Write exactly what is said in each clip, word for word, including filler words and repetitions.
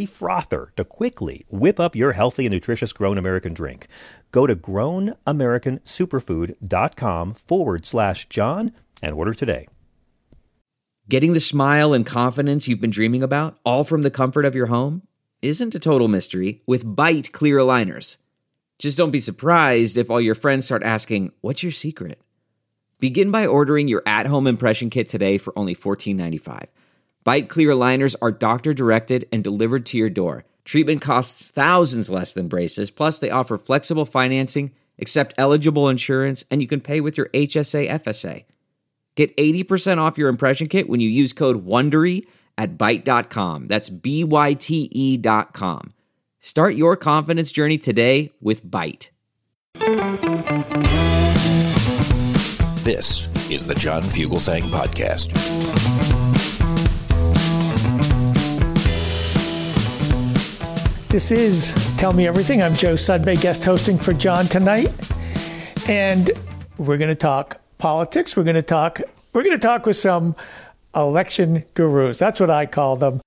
frother to quickly whip up your healthy and nutritious Grown American drink. Go to grown american superfood dot com forward slash John and order today. Getting the smile and confidence you've been dreaming about, all from the comfort of your home, isn't a total mystery with Bite Clear Aligners. Just don't be surprised if all your friends start asking, "What's your secret?" Begin by ordering your at-home impression kit today for only fourteen dollars and ninety-five cents. Bite Clear Aligners are doctor-directed and delivered to your door. Treatment costs thousands less than braces, plus they offer flexible financing, accept eligible insurance, and you can pay with your H S A F S A. Get eighty percent off your impression kit when you use code WONDERY at byte dot com. That's B Y T E dot com. Start your confidence journey today with Bite. This is the John Fugelsang Podcast. This is Tell Me Everything. I'm Joe Sudbay, guest hosting for John tonight. And we're going to talk politics. We're going to talk we're going to talk with some election gurus. That's what I call them.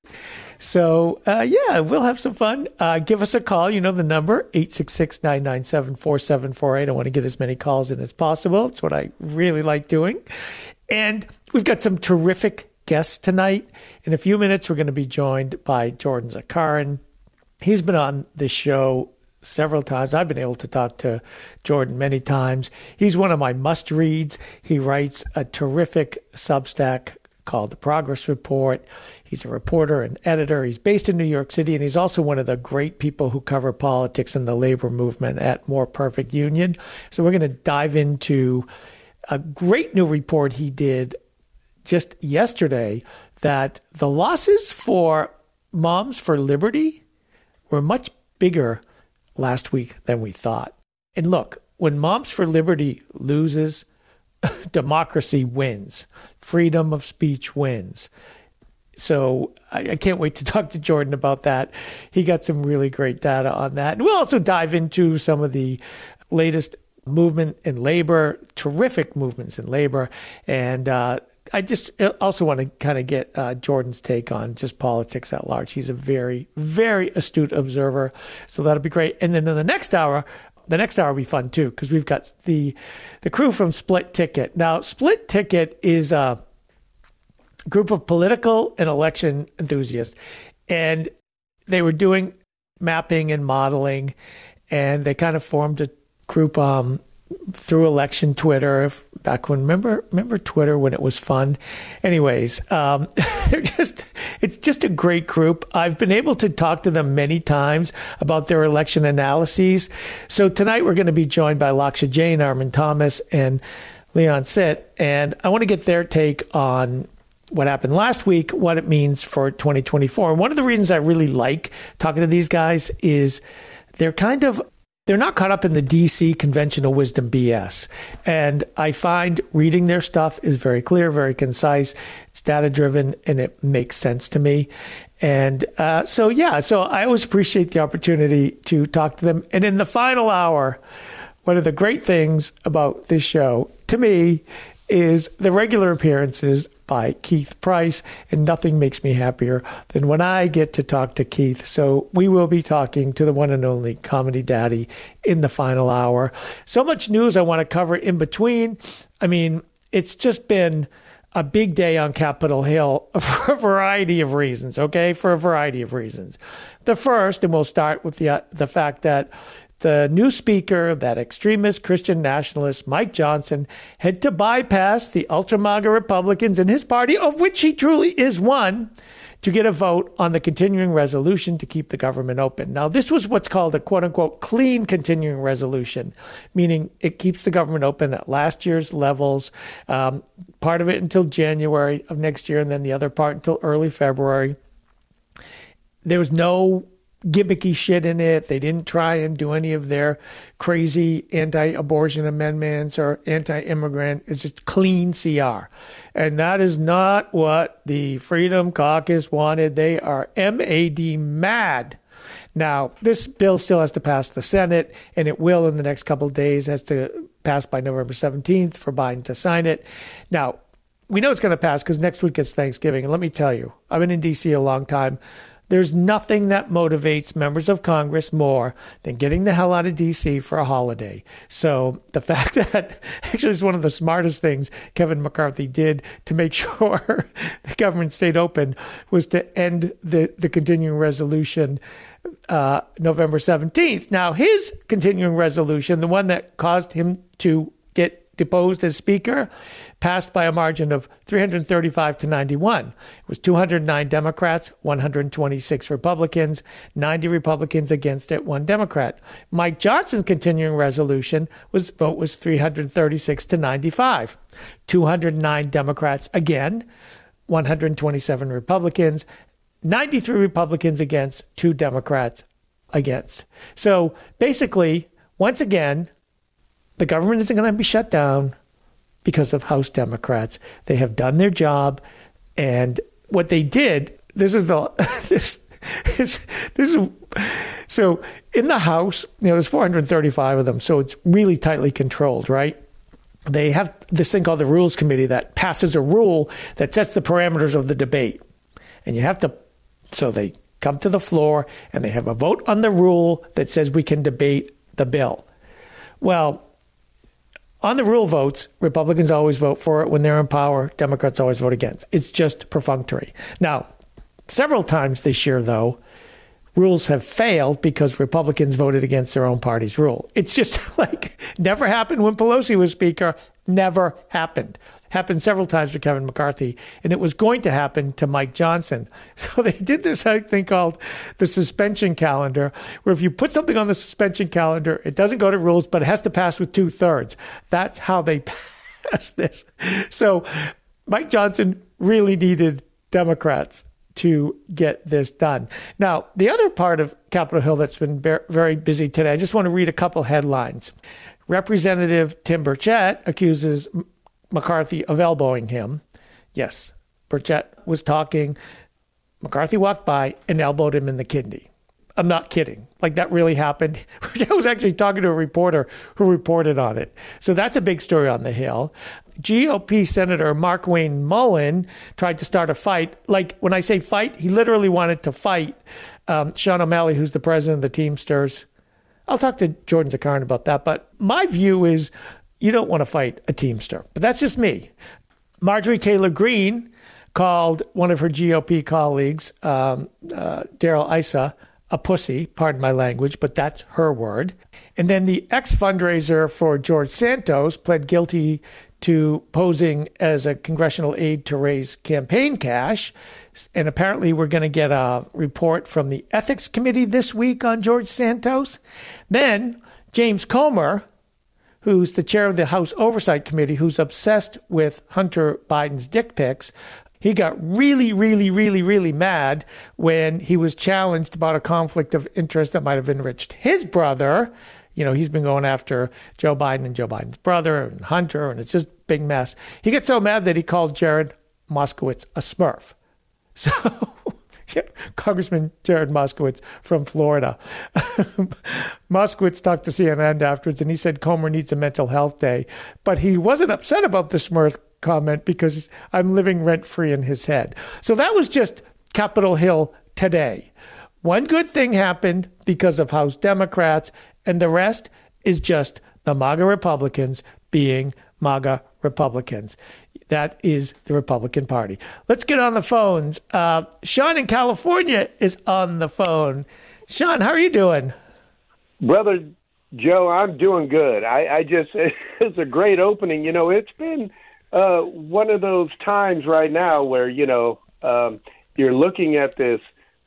So, uh, yeah, we'll have some fun. Uh, give us a call. You know the number, eight six six, nine nine seven, four seven four eight. I want to get as many calls in as possible. It's what I really like doing. And we've got some terrific guests tonight. In a few minutes, we're going to be joined by Jordan Zakarin. He's been on this show several times. I've been able to talk to Jordan many times. He's one of my must-reads. He writes a terrific Substack called The Progress Report. He's a reporter and editor. He's based in New York City, and he's also one of the great people who cover politics and the labor movement at More Perfect Union. So we're going to dive into a great new report he did just yesterday that the losses for Moms for Liberty were much bigger last week than we thought. And look, when Moms for Liberty loses, democracy wins. Freedom of speech wins. So I, I can't wait to talk to Jordan about that. He got some really great data on that. And we'll also dive into some of the latest movement in labor, terrific movements in labor. And uh, I just also want to kind of get uh, Jordan's take on just politics at large. He's a very, very astute observer. So that'll be great. And then in the next hour, the next hour will be fun too, because we've got the the crew from Split Ticket. Now, Split Ticket is a group of political and election enthusiasts. And they were doing mapping and modeling, and they kind of formed a group um, through election Twitter, if, back when, remember, remember Twitter when it was fun? Anyways, um, they're just, it's just a great group. I've been able to talk to them many times about their election analyses. So tonight we're going to be joined by Lakshya Jain, Armin Thomas, and Leon Sitton. And I want to get their take on what happened last week, what it means for twenty twenty-four. And one of the reasons I really like talking to these guys is they're kind of They're not caught up in the D C conventional wisdom B S. And I find reading their stuff is very clear, very concise. It's data-driven, and it makes sense to me. And uh, so, yeah, so I always appreciate the opportunity to talk to them. And in the final hour, one of the great things about this show, to me, is the regular appearances by Keith Price, and nothing makes me happier than when I get to talk to Keith. So we will be talking to the one and only Comedy Daddy in the final hour. So much news I want to cover in between. I mean, it's just been a big day on Capitol Hill for a variety of reasons, okay? For a variety of reasons. The first, and we'll start with the uh, the fact that the new speaker, that extremist Christian nationalist, Mike Johnson, had to bypass the ultra-MAGA Republicans in his party, of which he truly is one, to get a vote on the continuing resolution to keep the government open. Now, this was what's called a quote-unquote clean continuing resolution, meaning it keeps the government open at last year's levels, um, part of it until January of next year, and then the other part until early February. There was no gimmicky shit in it. They didn't try and do any of their crazy anti-abortion amendments or anti-immigrant. It's just clean C R. And that is not what the Freedom Caucus wanted. They are M A D mad. Now, this bill still has to pass the Senate, and it will in the next couple of days. It has to pass by November seventeenth for Biden to sign it. Now, we know it's going to pass because next week is Thanksgiving. And let me tell you, I've been in D C a long time. There's nothing that motivates members of Congress more than getting the hell out of D C for a holiday. So the fact that actually it's one of the smartest things Kevin McCarthy did to make sure the government stayed open was to end the, the continuing resolution uh, November seventeenth. Now, his continuing resolution, the one that caused him to get deposed as Speaker, passed by a margin of three hundred thirty-five to ninety-one. It was two hundred nine Democrats, one hundred twenty-six Republicans, ninety Republicans against it, one Democrat. Mike Johnson's continuing resolution was vote was three hundred thirty-six to ninety-five. two hundred nine Democrats again, one hundred twenty-seven Republicans, ninety-three Republicans against, two Democrats against. So basically, once again, the government isn't going to be shut down because of House Democrats. They have done their job. And what they did, this is the, this, this, this is, so in the House, you know, there's four hundred thirty-five of them. So it's really tightly controlled, right? They have this thing called the Rules Committee that passes a rule that sets the parameters of the debate. And you have to, so they come to the floor and they have a vote on the rule that says we can debate the bill. Well, on the rule votes, Republicans always vote for it when they're in power. Democrats always vote against. It's just perfunctory. Now, several times this year, though, rules have failed because Republicans voted against their own party's rule. It's just like never happened when Pelosi was Speaker. Never happened. Happened several times to Kevin McCarthy, and it was going to happen to Mike Johnson. So they did this thing called the suspension calendar, where if you put something on the suspension calendar, it doesn't go to rules, but it has to pass with two thirds. That's how they passed this. So Mike Johnson really needed Democrats to get this done. Now, the other part of Capitol Hill that's been very busy today, I just want to read a couple headlines. Representative Tim Burchett accuses McCarthy of elbowing him. Yes, Burchett was talking. McCarthy walked by and elbowed him in the kidney. I'm not kidding. Like, that really happened. Burchett was actually talking to a reporter who reported on it. So that's a big story on the Hill. G O P Senator Mark Wayne Mullin tried to start a fight. Like, when I say fight, he literally wanted to fight um, Sean O'Malley, who's the president of the Teamsters. I'll talk to Jordan Zakarin about that, but my view is you don't want to fight a Teamster, but that's just me. Marjorie Taylor Greene called one of her G O P colleagues, um, uh, Daryl Issa, a pussy, pardon my language, but that's her word. And then the ex-fundraiser for George Santos pled guilty to posing as a congressional aide to raise campaign cash. And apparently we're going to get a report from the Ethics Committee this week on George Santos. Then James Comer, who's the chair of the House Oversight Committee, who's obsessed with Hunter Biden's dick pics, he got really, really, really, really mad when he was challenged about a conflict of interest that might have enriched his brother. You know, he's been going after Joe Biden and Joe Biden's brother and Hunter, and it's just a big mess. He gets so mad that he called Jared Moskowitz a smurf. So, yeah, Congressman Jared Moskowitz from Florida. Moskowitz talked to C N N afterwards, and he said Comer needs a mental health day. But he wasn't upset about the smurf comment because I'm living rent-free in his head. So that was just Capitol Hill today. One good thing happened because of House Democrats, and the rest is just the MAGA Republicans being MAGA Republicans. That is the Republican Party. Let's get on the phones. Uh, Sean in California is on the phone. Sean, how are you doing? Brother Joe, I'm doing good. I, I just, it's a great opening. You know, it's been uh, one of those times right now where, you know, um, you're looking at this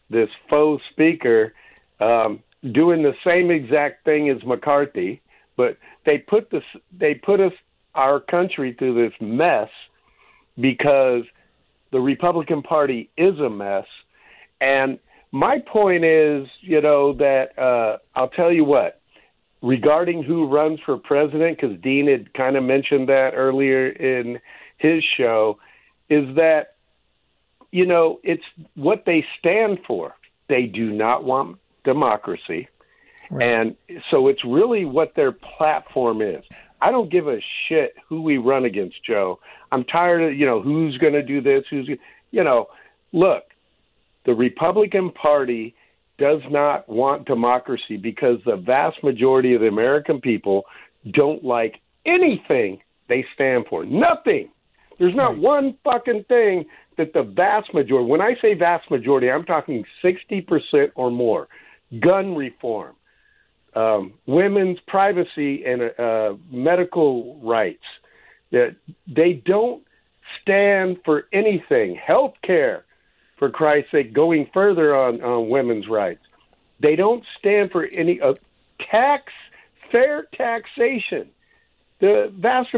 this faux speaker um, doing the same exact thing as McCarthy, but they put this, they put us, our country through this mess because the Republican Party is a mess. And my point is, you know, that uh, I'll tell you what, regarding who runs for president, because Dean had kind of mentioned that earlier in his show, is that, you know, it's what they stand for. They do not want democracy. Right. And so it's really what their platform is. I don't give a shit who we run against, Joe. I'm tired of, you know, who's going to do this, who's, you know, look, the Republican Party does not want democracy because the vast majority of the American people don't like anything they stand for. Nothing. There's not right. one fucking thing that the vast majority, when I say vast majority, I'm talking sixty percent or more. Gun reform, um, women's privacy and uh, medical rights. They don't stand for anything. Health care, for Christ's sake, going further on, on women's rights. They don't stand for any uh, tax, fair taxation. The vast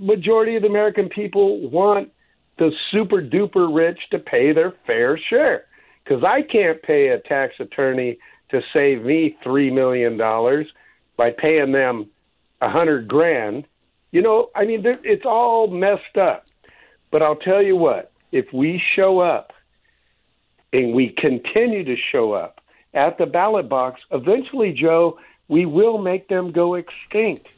majority of the American people want the super-duper rich to pay their fair share, because I can't pay a tax attorney to save me three million dollars by paying them a hundred grand. You know, I mean, it's all messed up. But I'll tell you what, if we show up and we continue to show up at the ballot box, eventually, Joe, we will make them go extinct.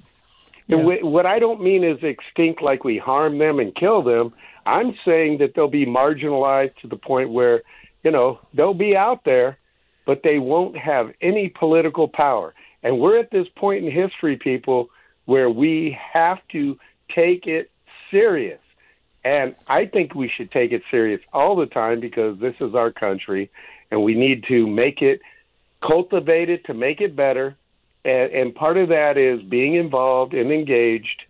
Yeah. And wh- what I don't mean is extinct like we harm them and kill them. I'm saying that they'll be marginalized to the point where, you know, they'll be out there, but they won't have any political power. And we're at this point in history, people, where we have to take it serious. And I think we should take it serious all the time, because this is our country and we need to make it, cultivate it to make it better. And, and part of that is being involved and engaged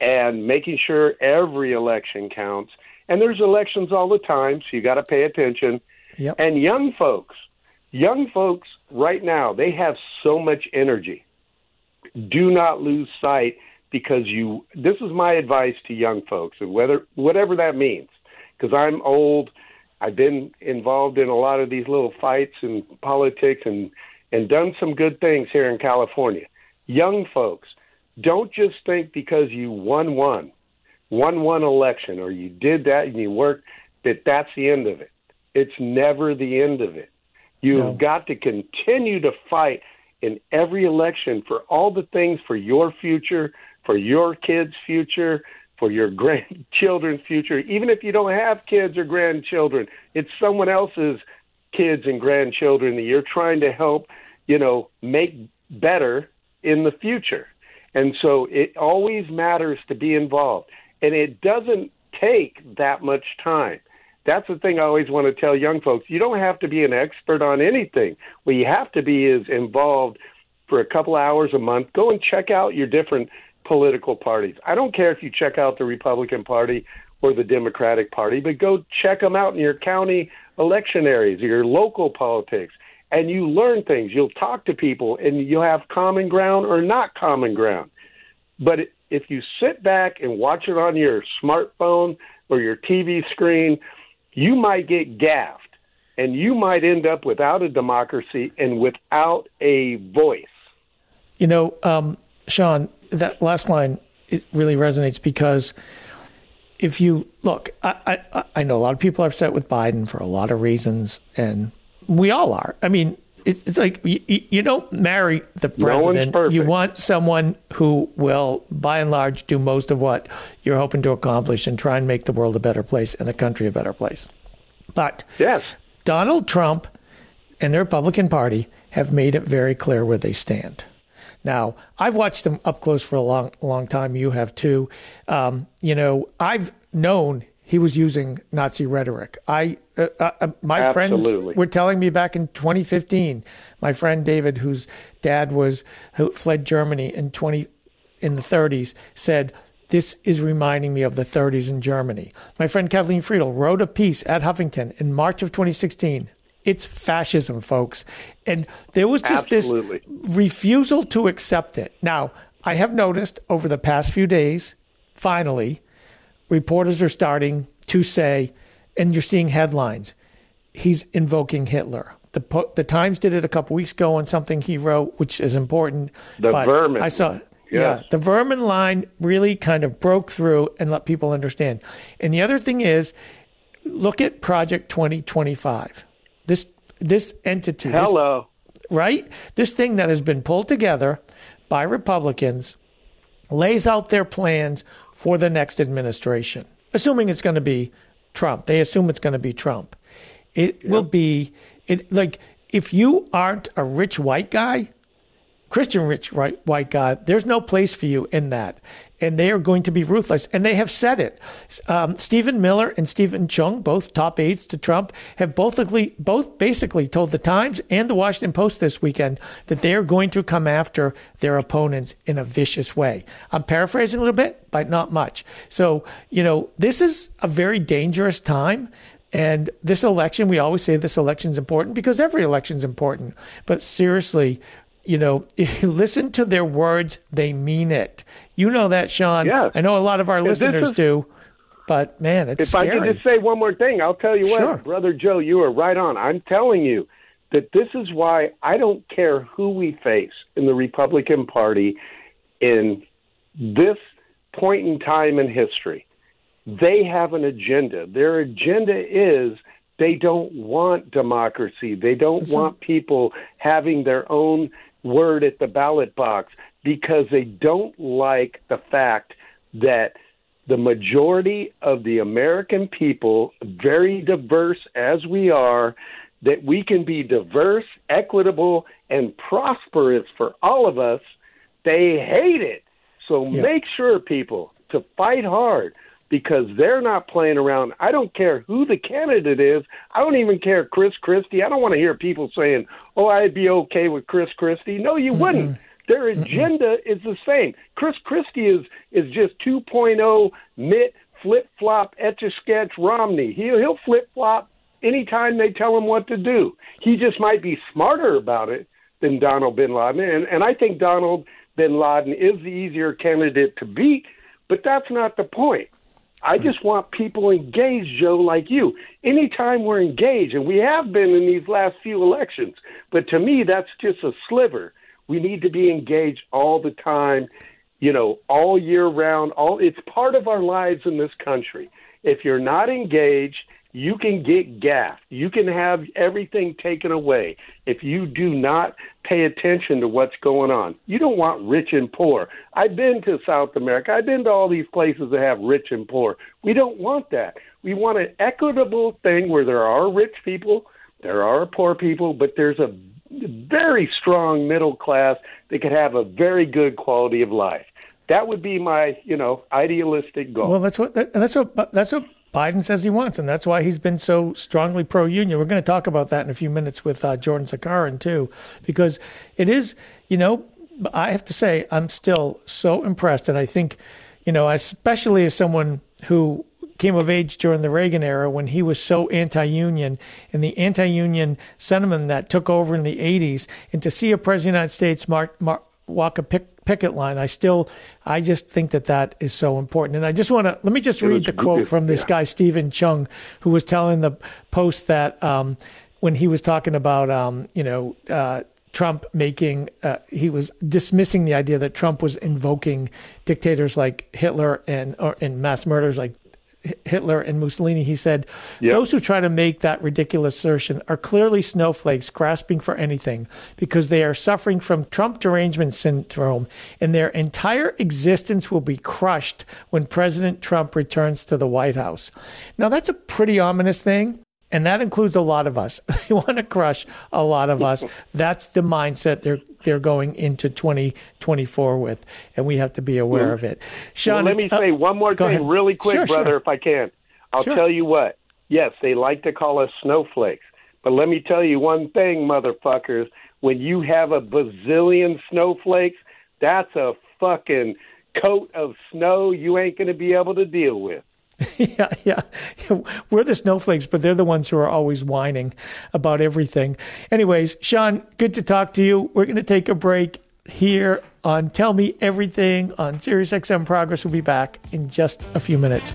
and making sure every election counts. And there's elections all the time, so you got to pay attention. Yep. And young folks, young folks right now, they have so much energy. Do not lose sight. Because you, this is my advice to young folks, and whether whatever that means, because I'm old, I've been involved in a lot of these little fights and politics, and, and done some good things here in California. Young folks, don't just think because you won one, won one election, or you did that and you worked, that that's the end of it. It's never the end of it. You've no. got to continue to fight in every election for all the things for your future, for your kids' future, for your grandchildren's future. Even if you don't have kids or grandchildren, it's someone else's kids and grandchildren that you're trying to help, you know, make better in the future. And so it always matters to be involved. And it doesn't take that much time. That's the thing I always want to tell young folks. You don't have to be an expert on anything. What you have to be is involved for a couple hours a month. Go and check out your different political parties. I don't care if you check out the Republican Party or the Democratic Party, but go check them out in your county election areas, your local politics, and you learn things. You'll talk to people, and you'll have common ground or not common ground. But if you sit back and watch it on your smartphone or your T V screen, you might get gaffed, and you might end up without a democracy and without a voice. You know, um, Sean, that last line, it really resonates, because if you look, I, I, I know a lot of people are upset with Biden for a lot of reasons, and we all are. I mean, it, it's like you, you don't marry the president. No one's perfect. You want someone who will, by and large, do most of what you're hoping to accomplish and try and make the world a better place and the country a better place. But yes. Donald Trump and the Republican Party have made it very clear where they stand. Now, I've watched them up close for a long, long time. You have too. Um, you know, I've known he was using Nazi rhetoric. I, uh, uh, my Absolutely. friends were telling me back in twenty fifteen, my friend David, whose dad was, who fled Germany in twenty, in the thirties, said, this is reminding me of the thirties in Germany. My friend Kathleen Friedel wrote a piece at Huffington in March of twenty sixteen. It's fascism, folks. And there was just Absolutely. this refusal to accept it. Now, I have noticed over the past few days, finally, reporters are starting to say, and you're seeing headlines, he's invoking Hitler. The po- the Times did it a couple weeks ago on something he wrote, which is important. The but vermin. I saw. Yes. Yeah, the vermin line really kind of broke through and let people understand. And the other thing is, look at Project twenty twenty-five. This this entity, hello, this, right? This thing that has been pulled together by Republicans lays out their plans for the next administration, assuming it's going to be Trump. They assume it's going to be Trump. It yeah. will be it like if you aren't a rich white guy. Christian rich right, white guy, there's no place for you in that. And they are going to be ruthless. And they have said it. Um, Stephen Miller and Stephen Chung, both top aides to Trump, have both, both basically told the Times and the Washington Post this weekend that they are going to come after their opponents in a vicious way. I'm paraphrasing a little bit, but not much. So, you know, this is a very dangerous time. And this election, we always say this election is important because every election is important. But seriously, you know, listen to their words. They mean it. You know that, Sean. Yes. I know a lot of our if listeners is, do, but man, it's if scary. If I could just say one more thing, I'll tell you sure. what, Brother Joe, you are right on. I'm telling you that this is why I don't care who we face in the Republican Party in this point in time in history. They have an agenda. Their agenda is they don't want democracy. They don't That's want right. people having their own word at the ballot box because they don't like the fact that the majority of the American people, very diverse as we are, that we can be diverse, equitable, and prosperous for all of us. They hate it. So yeah. make sure, people, to fight hard because they're not playing around. I don't care who the candidate is. I don't even care Chris Christie. I don't want to hear people saying, oh, I'd be okay with Chris Christie. No, you mm-hmm. wouldn't. Their agenda mm-hmm. is the same. Chris Christie is is just two point oh mitt, flip-flop, etch-a-sketch Romney. He'll, he'll flip-flop anytime they tell him what to do. He just might be smarter about it than Donald bin Laden. And, and I think Donald bin Laden is the easier candidate to beat, but that's not the point. I just want people engaged, Joe, like you. Anytime we're engaged, and we have been in these last few elections, but to me, that's just a sliver. We need to be engaged all the time, you know, all year round. All it's part of our lives in this country. If you're not engaged, you can get gaffed. You can have everything taken away if you do not pay attention to what's going on. You don't want rich and poor. I've been to South America. I've been to all these places that have rich and poor. We don't want that. We want an equitable thing where there are rich people, there are poor people, but there's a very strong middle class that could have a very good quality of life. That would be my, you know, idealistic goal. Well, that's what that's what that's what Biden says he wants, and that's why he's been so strongly pro-union. We're going to talk about that in a few minutes with uh, Jordan Zakarin, too, because it is, you know, I have to say I'm still so impressed. And I think, you know, especially as someone who came of age during the Reagan era when he was so anti-union and the anti-union sentiment that took over in the eighties, and to see a president of the United States mark, mark, walk a pick, picket line. I still, I just think that that is so important. And I just want to, let me just read the quote from this guy, Stephen Chung, who was telling the Post that um, when he was talking about, um, you know, uh, Trump making, uh, he was dismissing the idea that Trump was invoking dictators like Hitler and, or, and mass murders like Hitler and Mussolini. He said, yep. those who try to make that ridiculous assertion are clearly snowflakes grasping for anything because they are suffering from Trump derangement syndrome and their entire existence will be crushed when President Trump returns to the White House. Now, that's a pretty ominous thing. And that includes a lot of us. They want to crush a lot of us. That's the mindset they're they're going into twenty twenty-four with, and we have to be aware mm-hmm. of it. Sean, well, let me uh, say one more thing ahead. really quick, sure, brother, sure. if I can. I'll sure. tell you what. Yes, they like to call us snowflakes. But let me tell you one thing, motherfuckers. When you have a bazillion snowflakes, that's a fucking coat of snow you ain't going to be able to deal with. yeah, yeah, yeah. We're the snowflakes, but they're the ones who are always whining about everything. Anyways, Sean, good to talk to you. We're going to take a break here on Tell Me Everything on SiriusXM Progress. We'll be back in just a few minutes.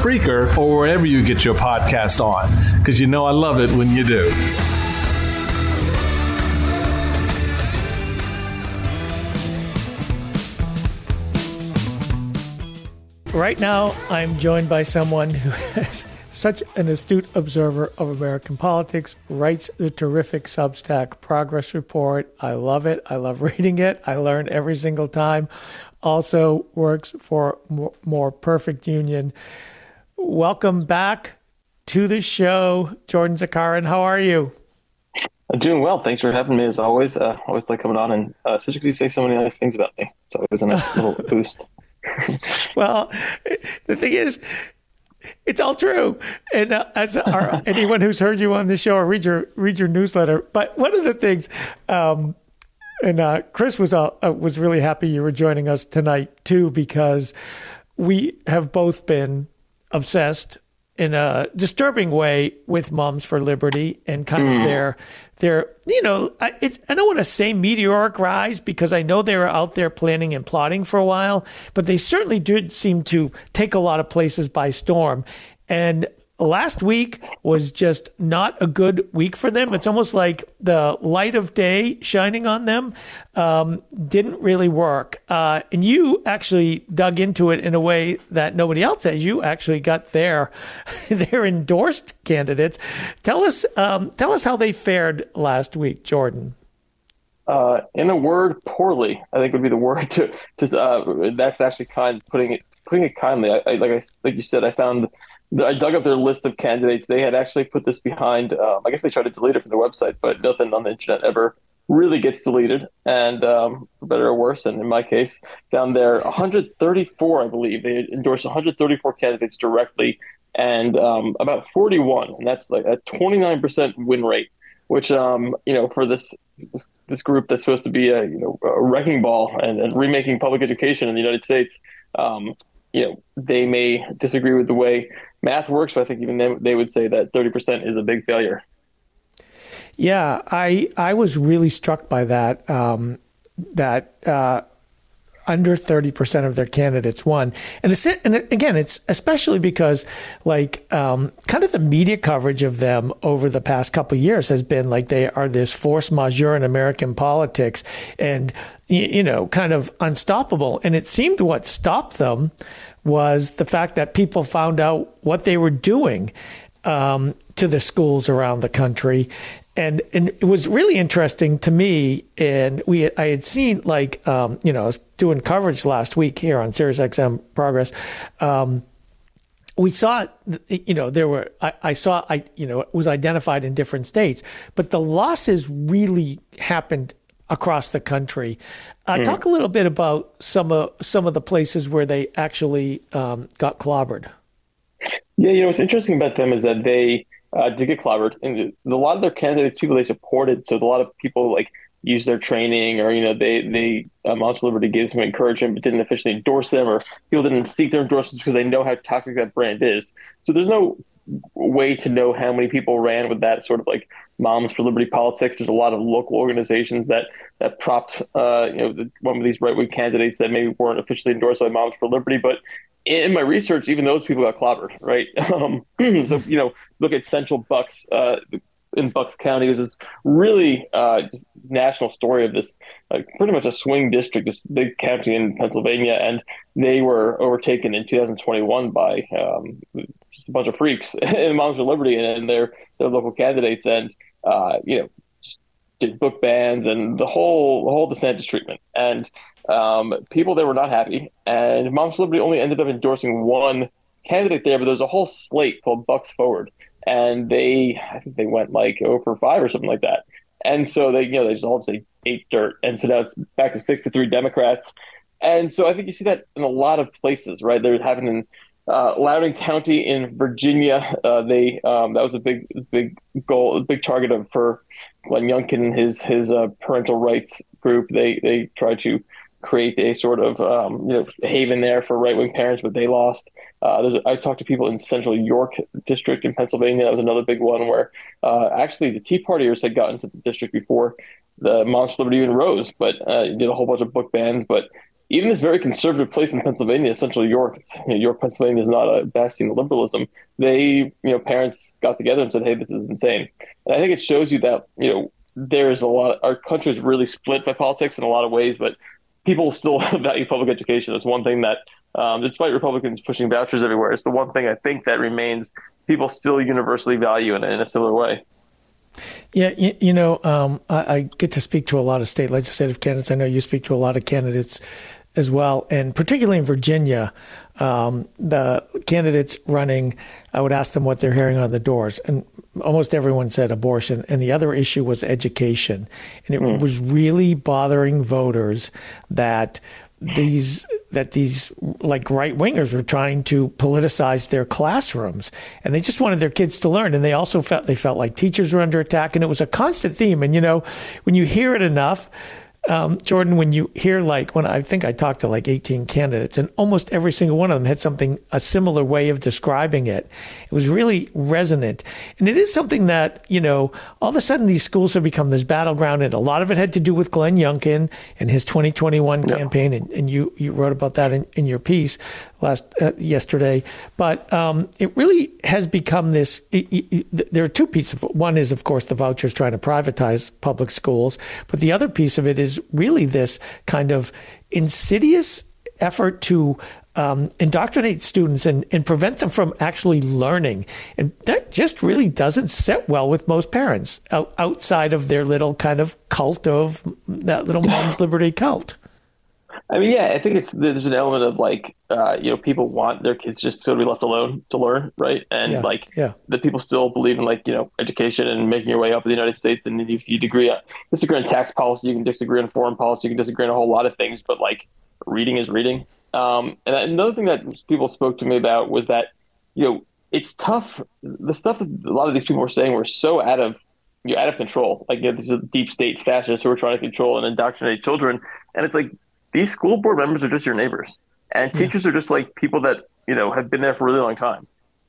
Spreaker, or wherever you get your podcasts on, because you know I love it when you do. Right now, I'm joined by someone who is such an astute observer of American politics, writes the terrific Substack Progress Report. I love it. I love reading it. I learn every single time. Also works for More Perfect Union. Welcome back to the show, Jordan Zakarin. How are you? I'm doing well. Thanks for having me, as always. I uh, always like coming on, and uh, especially because you say so many nice things about me. It's always a nice little boost. Well, the thing is, it's all true. And uh, as our, anyone who's heard you on the show or read your, read your newsletter, but one of the things... Um, And uh, Chris was uh, was really happy you were joining us tonight, too, because we have both been obsessed in a disturbing way with Moms for Liberty and kind mm. of their, their you know, I, it's, I don't want to say meteoric rise, because I know they were out there planning and plotting for a while, but they certainly did seem to take a lot of places by storm. And last week was just not a good week for them. It's almost like the light of day shining on them um, didn't really work. Uh, and you actually dug into it in a way that nobody else has. You actually got their their endorsed candidates. Tell us, um, tell us how they fared last week, Jordan. Uh, in a word, poorly, I think would be the word. To, to uh, that's actually kind, putting it putting it kindly. I, I, like I like you said, I found. I dug up their list of candidates. They had actually put this behind, uh, I guess they tried to delete it from their website, but nothing on the internet ever really gets deleted. And um, for better or worse, and in my case, down there, one hundred thirty-four, I believe. They endorsed one hundred thirty-four candidates directly, and um, about forty-one. And that's like a twenty-nine percent win rate, which, um, you know, for this, this this group that's supposed to be a, you know, a wrecking ball and, and remaking public education in the United States, um, you know, they may disagree with the way math works, but I think even they, they would say that thirty percent is a big failure. Yeah, I I was really struck by that, um, that uh, under thirty percent of their candidates won. And, it's, and again, it's especially because, like, um, kind of the media coverage of them over the past couple of years has been like they are this force majeure in American politics and, you, you know, kind of unstoppable. And it seemed what stopped them was the fact that people found out what they were doing um, to the schools around the country. And and it was really interesting to me. And we I had seen, like, um, you know, I was doing coverage last week here on SiriusXM Progress. Um, we saw, you know, there were, I, I saw, I you know, it was identified in different states, but the losses really happened across the country. Uh, mm. Talk a little bit about some of some of the places where they actually um, got clobbered. Yeah, you know, what's interesting about them is that they uh, did get clobbered, and a lot of their candidates, people they supported, so a lot of people like use their training, or, you know, they, they uh, Moms for Liberty gave some encouragement, but didn't officially endorse them, or people didn't seek their endorsements because they know how toxic that brand is. So there's no way to know how many people ran with that sort of like Moms for Liberty politics. There's a lot of local organizations that that propped uh, you know the, one of these right wing candidates that maybe weren't officially endorsed by Moms for Liberty. But in my research, even those people got clobbered, right? Um, so you know, look at Central Bucks uh, in Bucks County. It was this really uh, just national story of this uh, pretty much a swing district, this big county in Pennsylvania, and they were overtaken in two thousand twenty-one by um, just a bunch of freaks in Moms for Liberty and, and their their local candidates, and Uh, you know, did book bans and the whole the whole DeSantis treatment, and um, people there were not happy. And Moms for Liberty only ended up endorsing one candidate there, but there's a whole slate called Bucks Forward, and they I think they went like oh for five or something like that. And so they you know they just all just like, ate dirt, and so now it's back to six to three Democrats. And so I think you see that in a lot of places, right? They're having an Uh, Loudoun County in Virginia, uh, they um, that was a big, big goal, a big target of for Glenn Youngkin and his his uh, parental rights group. They they tried to create a sort of um, you know haven there for right wing parents, but they lost. Uh, there's, I talked to people in Central York district in Pennsylvania. That was another big one where uh, actually the Tea Partiers had gotten to the district before the Moms for Liberty even rose, but uh, did a whole bunch of book bans, but. Even this very conservative place in Pennsylvania, Central York, it's, you know, York, Pennsylvania is not a bastion of liberalism. They, you know, parents got together and said, "Hey, this is insane." And I think it shows you that, you know, there is a lot. Our country is really split by politics in a lot of ways, but people still value public education. It's one thing that, um, despite Republicans pushing vouchers everywhere, it's the one thing I think that remains people still universally value in, in a similar way. Yeah, you, you know, um, I, I get to speak to a lot of state legislative candidates. I know you speak to a lot of candidates as well, and particularly in Virginia, um, the candidates running, I would ask them what they're hearing on the doors, and almost everyone said abortion, and the other issue was education, and it mm. was really bothering voters that these that these like right wingers were trying to politicize their classrooms, and they just wanted their kids to learn, and they also felt they felt like teachers were under attack, and it was a constant theme, and you know when you hear it enough. Um, Jordan, when you hear like when I think I talked to like eighteen candidates, and almost every single one of them had something, a similar way of describing it. It was really resonant. And it is something that, you know, all of a sudden these schools have become this battleground. And a lot of it had to do with Glenn Youngkin and his twenty twenty-one yeah. campaign. And, and you, you wrote about that in, in your piece last uh, yesterday. But um, it really has become this. It, it, it, there are two pieces of it. One is, of course, the vouchers trying to privatize public schools. But the other piece of it is really this kind of insidious effort to um, indoctrinate students and, and prevent them from actually learning. And that just really doesn't sit well with most parents out, outside of their little kind of cult of that little Moms Liberty cult. I mean, yeah, I think it's there's an element of like, uh, you know, people want their kids just to be left alone to learn, right? And yeah, like yeah. the people still believe in like, you know, education and making your way up in the United States. And if you disagree, disagree on tax policy, you can disagree on foreign policy, you can disagree on a whole lot of things, but like reading is reading. Um, and another thing that people spoke to me about was that, you know, it's tough. The stuff that a lot of these people were saying were so out of, you know, out of control. Like, you know, these are deep state fascists who are trying to control and indoctrinate children. And it's like, these school board members are just your neighbors, and teachers yeah. are just like people that, you know, have been there for a really long time.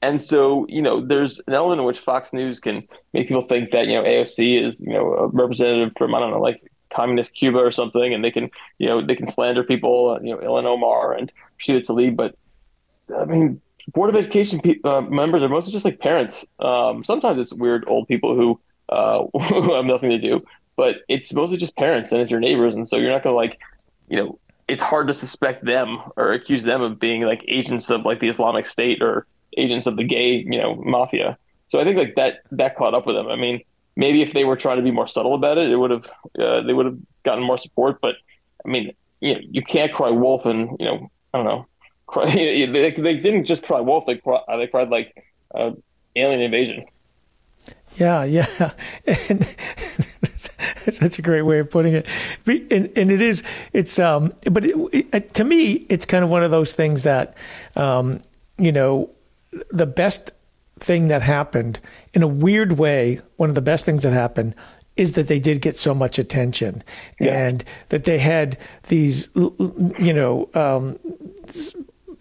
And so, you know, there's an element in which Fox News can make people think that, you know, A O C is, you know, a representative from, I don't know, like communist Cuba or something. And they can, you know, they can slander people, you know, Ilhan Omar and Rashida Tlaib. But I mean, Board of Education pe- uh, members are mostly just like parents. Um, sometimes it's weird old people who, uh, who have nothing to do, but it's mostly just parents and it's your neighbors. And so you're not going to like, you know, it's hard to suspect them or accuse them of being like agents of like the Islamic State or agents of the gay, you know, mafia. So I think like that that caught up with them. I mean, maybe if they were trying to be more subtle about it, it would have uh, they would have gotten more support. But I mean, you know, you can't cry wolf, and you know, I don't know, cry, they, they didn't just cry wolf; they cry, they cried like uh, alien invasion. Yeah, yeah, and that's such a great way of putting it. And, and it is, it's, um, but it, it, to me, it's kind of one of those things that, um, you know, the best thing that happened, in a weird way, one of the best things that happened is that they did get so much attention, yeah. and that they had these, you know, um,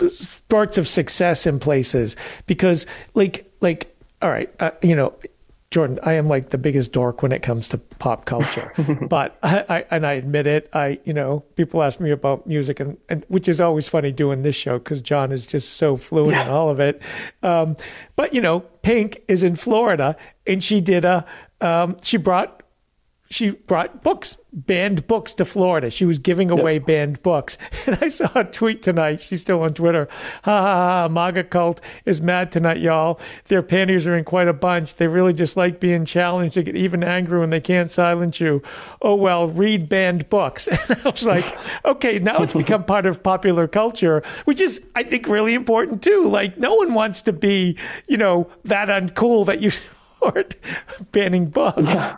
sparks of success in places, because like, like, all right, uh, you know, Jordan, I am like the biggest dork when it comes to pop culture, but I, I and I admit it. I, you know, people ask me about music, and, and which is always funny doing this show because John is just so fluent yeah. in all of it. Um, but you know, Pink is in Florida, and she did a um, she brought she brought books, banned books to Florida. She was giving away yep. banned books, and I saw a tweet tonight. She's still on Twitter. Ha ha ha! MAGA cult is mad tonight, y'all. Their panties are in quite a bunch. They really just like being challenged. They get even angry when they can't silence you. Oh well, read banned books. And I was like, okay, now it's become part of popular culture, which is, I think, really important too. Like, no one wants to be, you know, that uncool that you support banning books. Yeah.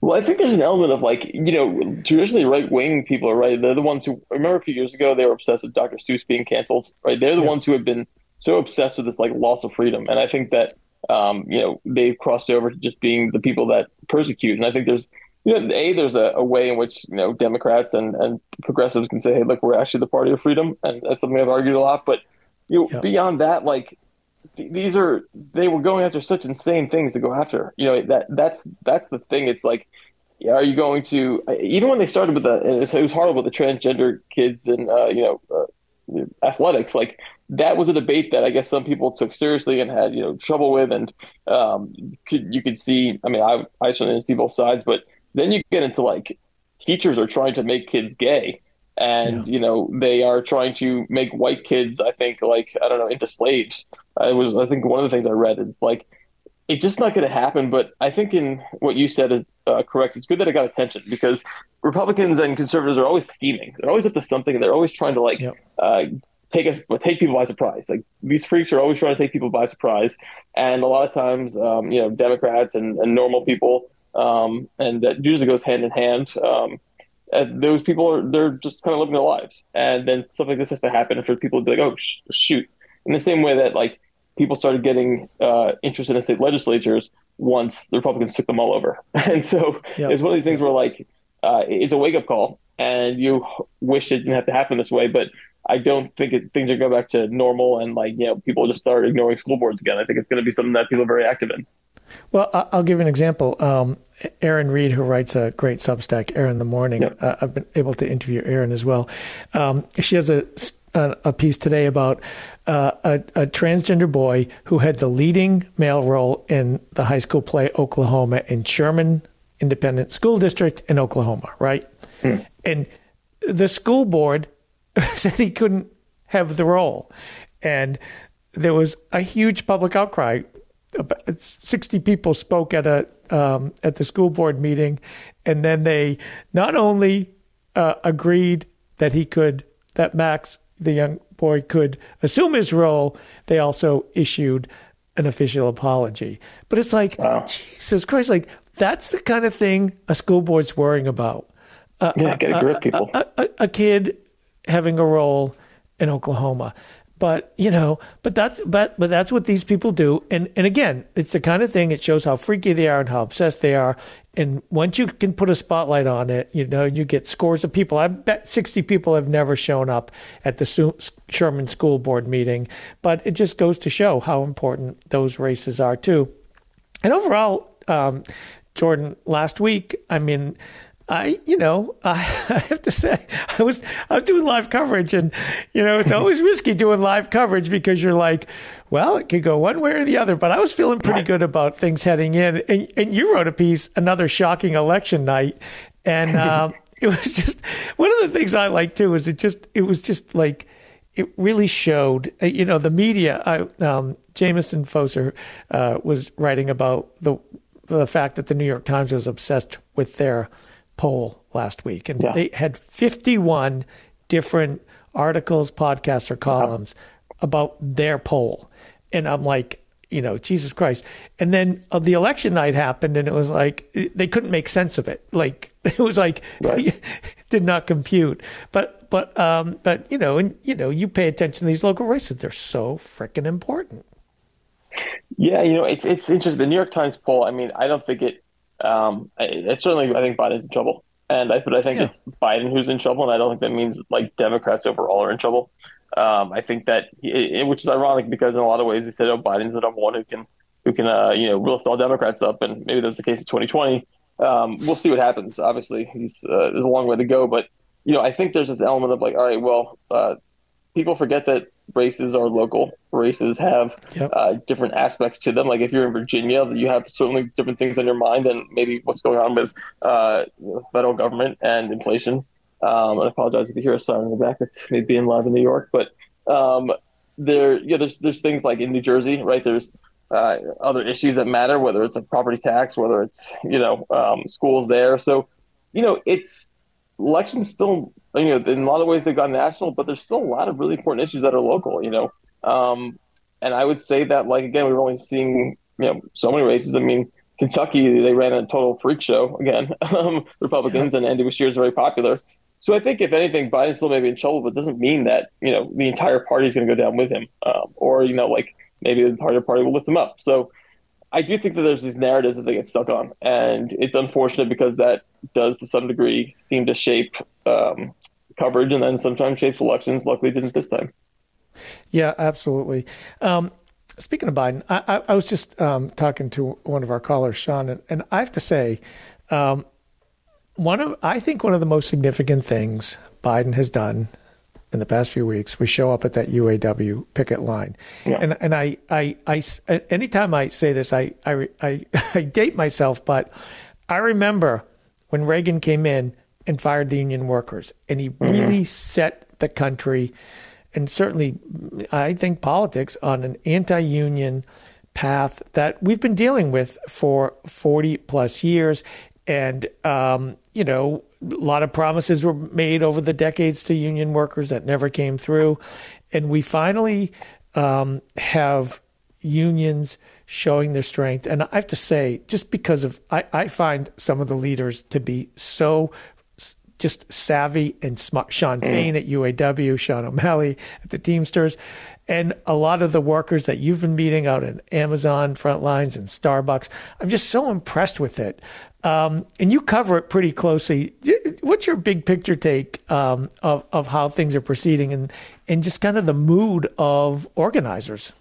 Well, I think there's an element of, like, you know, traditionally right-wing people are right. They're the ones who, I remember a few years ago, they were obsessed with Doctor Seuss being canceled, right? They're the yeah. ones who have been so obsessed with this, like, loss of freedom. And I think that, um, you know, they've crossed over to just being the people that persecute. And I think there's, you know, A, there's a, a way in which, you know, Democrats and, and progressives can say, hey, look, we're actually the party of freedom. And that's something I've argued a lot. But, you know, yeah. beyond that, like, these are they were going after such insane things to go after, you know, that that's that's the thing. It's like, are you going to, even when they started with the, it was horrible, the transgender kids and uh you know uh, athletics, like that was a debate that I guess some people took seriously and had, you know, trouble with, and um could, you could see, I mean, I I certainly didn't see both sides, but then you get into like teachers are trying to make kids gay. And, yeah. you know, they are trying to make white kids, I think, like, I don't know, into slaves. I was, I think one of the things I read is like, it's just not going to happen. But I think in what you said is uh, correct. It's good that it got attention, because Republicans and conservatives are always scheming. They're always up to something. They're always trying to like yep. uh, take us, take people by surprise. Like these freaks are always trying to take people by surprise. And a lot of times, um, you know, Democrats and, and normal people, um, and that usually goes hand in hand. Um, And those people are, they're just kind of living their lives. And then something like this has to happen for people to be like, oh, sh- shoot. In the same way that like people started getting uh, interested in state legislatures once the Republicans took them all over. And so yep. it's one of these things where like, uh, it's a wake up call, and you wish it didn't have to happen this way. But I don't think it, things are going back to normal. And like, you know, people just start ignoring school boards again. I think it's going to be something that people are very active in. Well, I'll give you an example. Um, Aaron Reed, who writes a great Substack, Aaron the Morning, yep. uh, I've been able to interview Aaron as well. Um, she has a, a piece today about uh, a, a transgender boy who had the leading male role in the high school play Oklahoma in Sherman Independent School District in Oklahoma, right? Hmm. And the school board said he couldn't have the role. And there was a huge public outcry. About sixty people spoke at a um, at the school board meeting, and then they not only uh, agreed that he could, that Max, the young boy, could assume his role, they also issued an official apology. But it's like, wow. Jesus Christ, like that's the kind of thing a school board's worrying about. Uh, yeah, get a grip, people. A, a, a kid having a role in Oklahoma. But, you know, but that's but, but that's what these people do. And, and again, it's the kind of thing, it shows how freaky they are and how obsessed they are. And once you can put a spotlight on it, you know, you get scores of people. I bet sixty people have never shown up at the Sherman School Board meeting. But it just goes to show how important those races are, too. And overall, um, Jordan, last week, I mean, I, you know, I have to say, I was I was doing live coverage, and, you know, it's always risky doing live coverage because you're like, well, it could go one way or the other. But I was feeling pretty good about things heading in. And, and you wrote a piece, Another Shocking Election Night. And um, it was just one of the things I like, too, is it just it was just like it really showed, you know, the media. I, um, Jameson Foser uh, was writing about the the fact that the New York Times was obsessed with their poll last week. And yeah. they had fifty-one different articles, podcasts, or columns yeah. about their poll. And I'm like, you know, Jesus Christ. And then uh, the election night happened, and it was like, it, they couldn't make sense of it. Like, it was like, right. did not compute. But, but, um, but, you know, and, you know, you pay attention to these local races. They're so freaking important. Yeah. You know, it's, it's interesting. The New York Times poll, I mean, I don't think it, um, it's certainly, I think Biden's in trouble. And I, but I think yeah. it's Biden who's in trouble. And I don't think that means like Democrats overall are in trouble. Um, I think that, it, which is ironic because in a lot of ways they said, oh, Biden's the number one who can, who can, uh, you know, lift all Democrats up. And maybe that's the case in twenty twenty. Um, we'll see what happens. Obviously, he's, uh, there's a long way to go. But, you know, I think there's this element of like, all right, well, uh, people forget that races are local. Races have yep. uh, different aspects to them. Like if you're in Virginia, you have certainly different things on your mind than maybe what's going on with uh, the federal government and inflation. Um, I apologize if you hear a siren in the back. It's me being live in New York, but um, there, yeah, there's there's things like in New Jersey, right? There's uh, other issues that matter, whether it's a property tax, whether it's you know um, schools there. So, you know, it's elections still. You know, in a lot of ways they've gone national, but there's still a lot of really important issues that are local. You know, um, and I would say that like again, we're only seeing you know so many races. I mean. Kentucky, they ran a total freak show again. Um, Republicans yeah. and Andy Beshear is very popular. So I think if anything, Biden's still maybe in trouble, but it doesn't mean that you know the entire party is going to go down with him, um, or you know like maybe the entire party will lift him up. So I do think that there's these narratives that they get stuck on, and it's unfortunate because that does to some degree seem to shape um, coverage, and then sometimes shapes elections. Luckily, it didn't this time. Yeah, absolutely. Um, Speaking of Biden, I, I, I was just um, talking to one of our callers, Sean, and, and I have to say, um, one of I think one of the most significant things Biden has done in the past few weeks was show up at that U A W picket line, yeah. and and I, I I anytime I say this, I I, I I date myself, but I remember when Reagan came in and fired the union workers, and he mm-hmm. really set the country. And certainly, I think politics on an anti-union path that we've been dealing with for forty plus years. And, um, you know, a lot of promises were made over the decades to union workers that never came through. And we finally um, have unions showing their strength. And I have to say, just because of, I, I find some of the leaders to be so just savvy and smart. Sean Fain at U A W, Sean O'Malley at the Teamsters, and a lot of the workers that you've been meeting out at Amazon Frontlines and Starbucks. I'm just so impressed with it. Um, and you cover it pretty closely. What's your big picture take um, of, of how things are proceeding and, and just kind of the mood of organizers?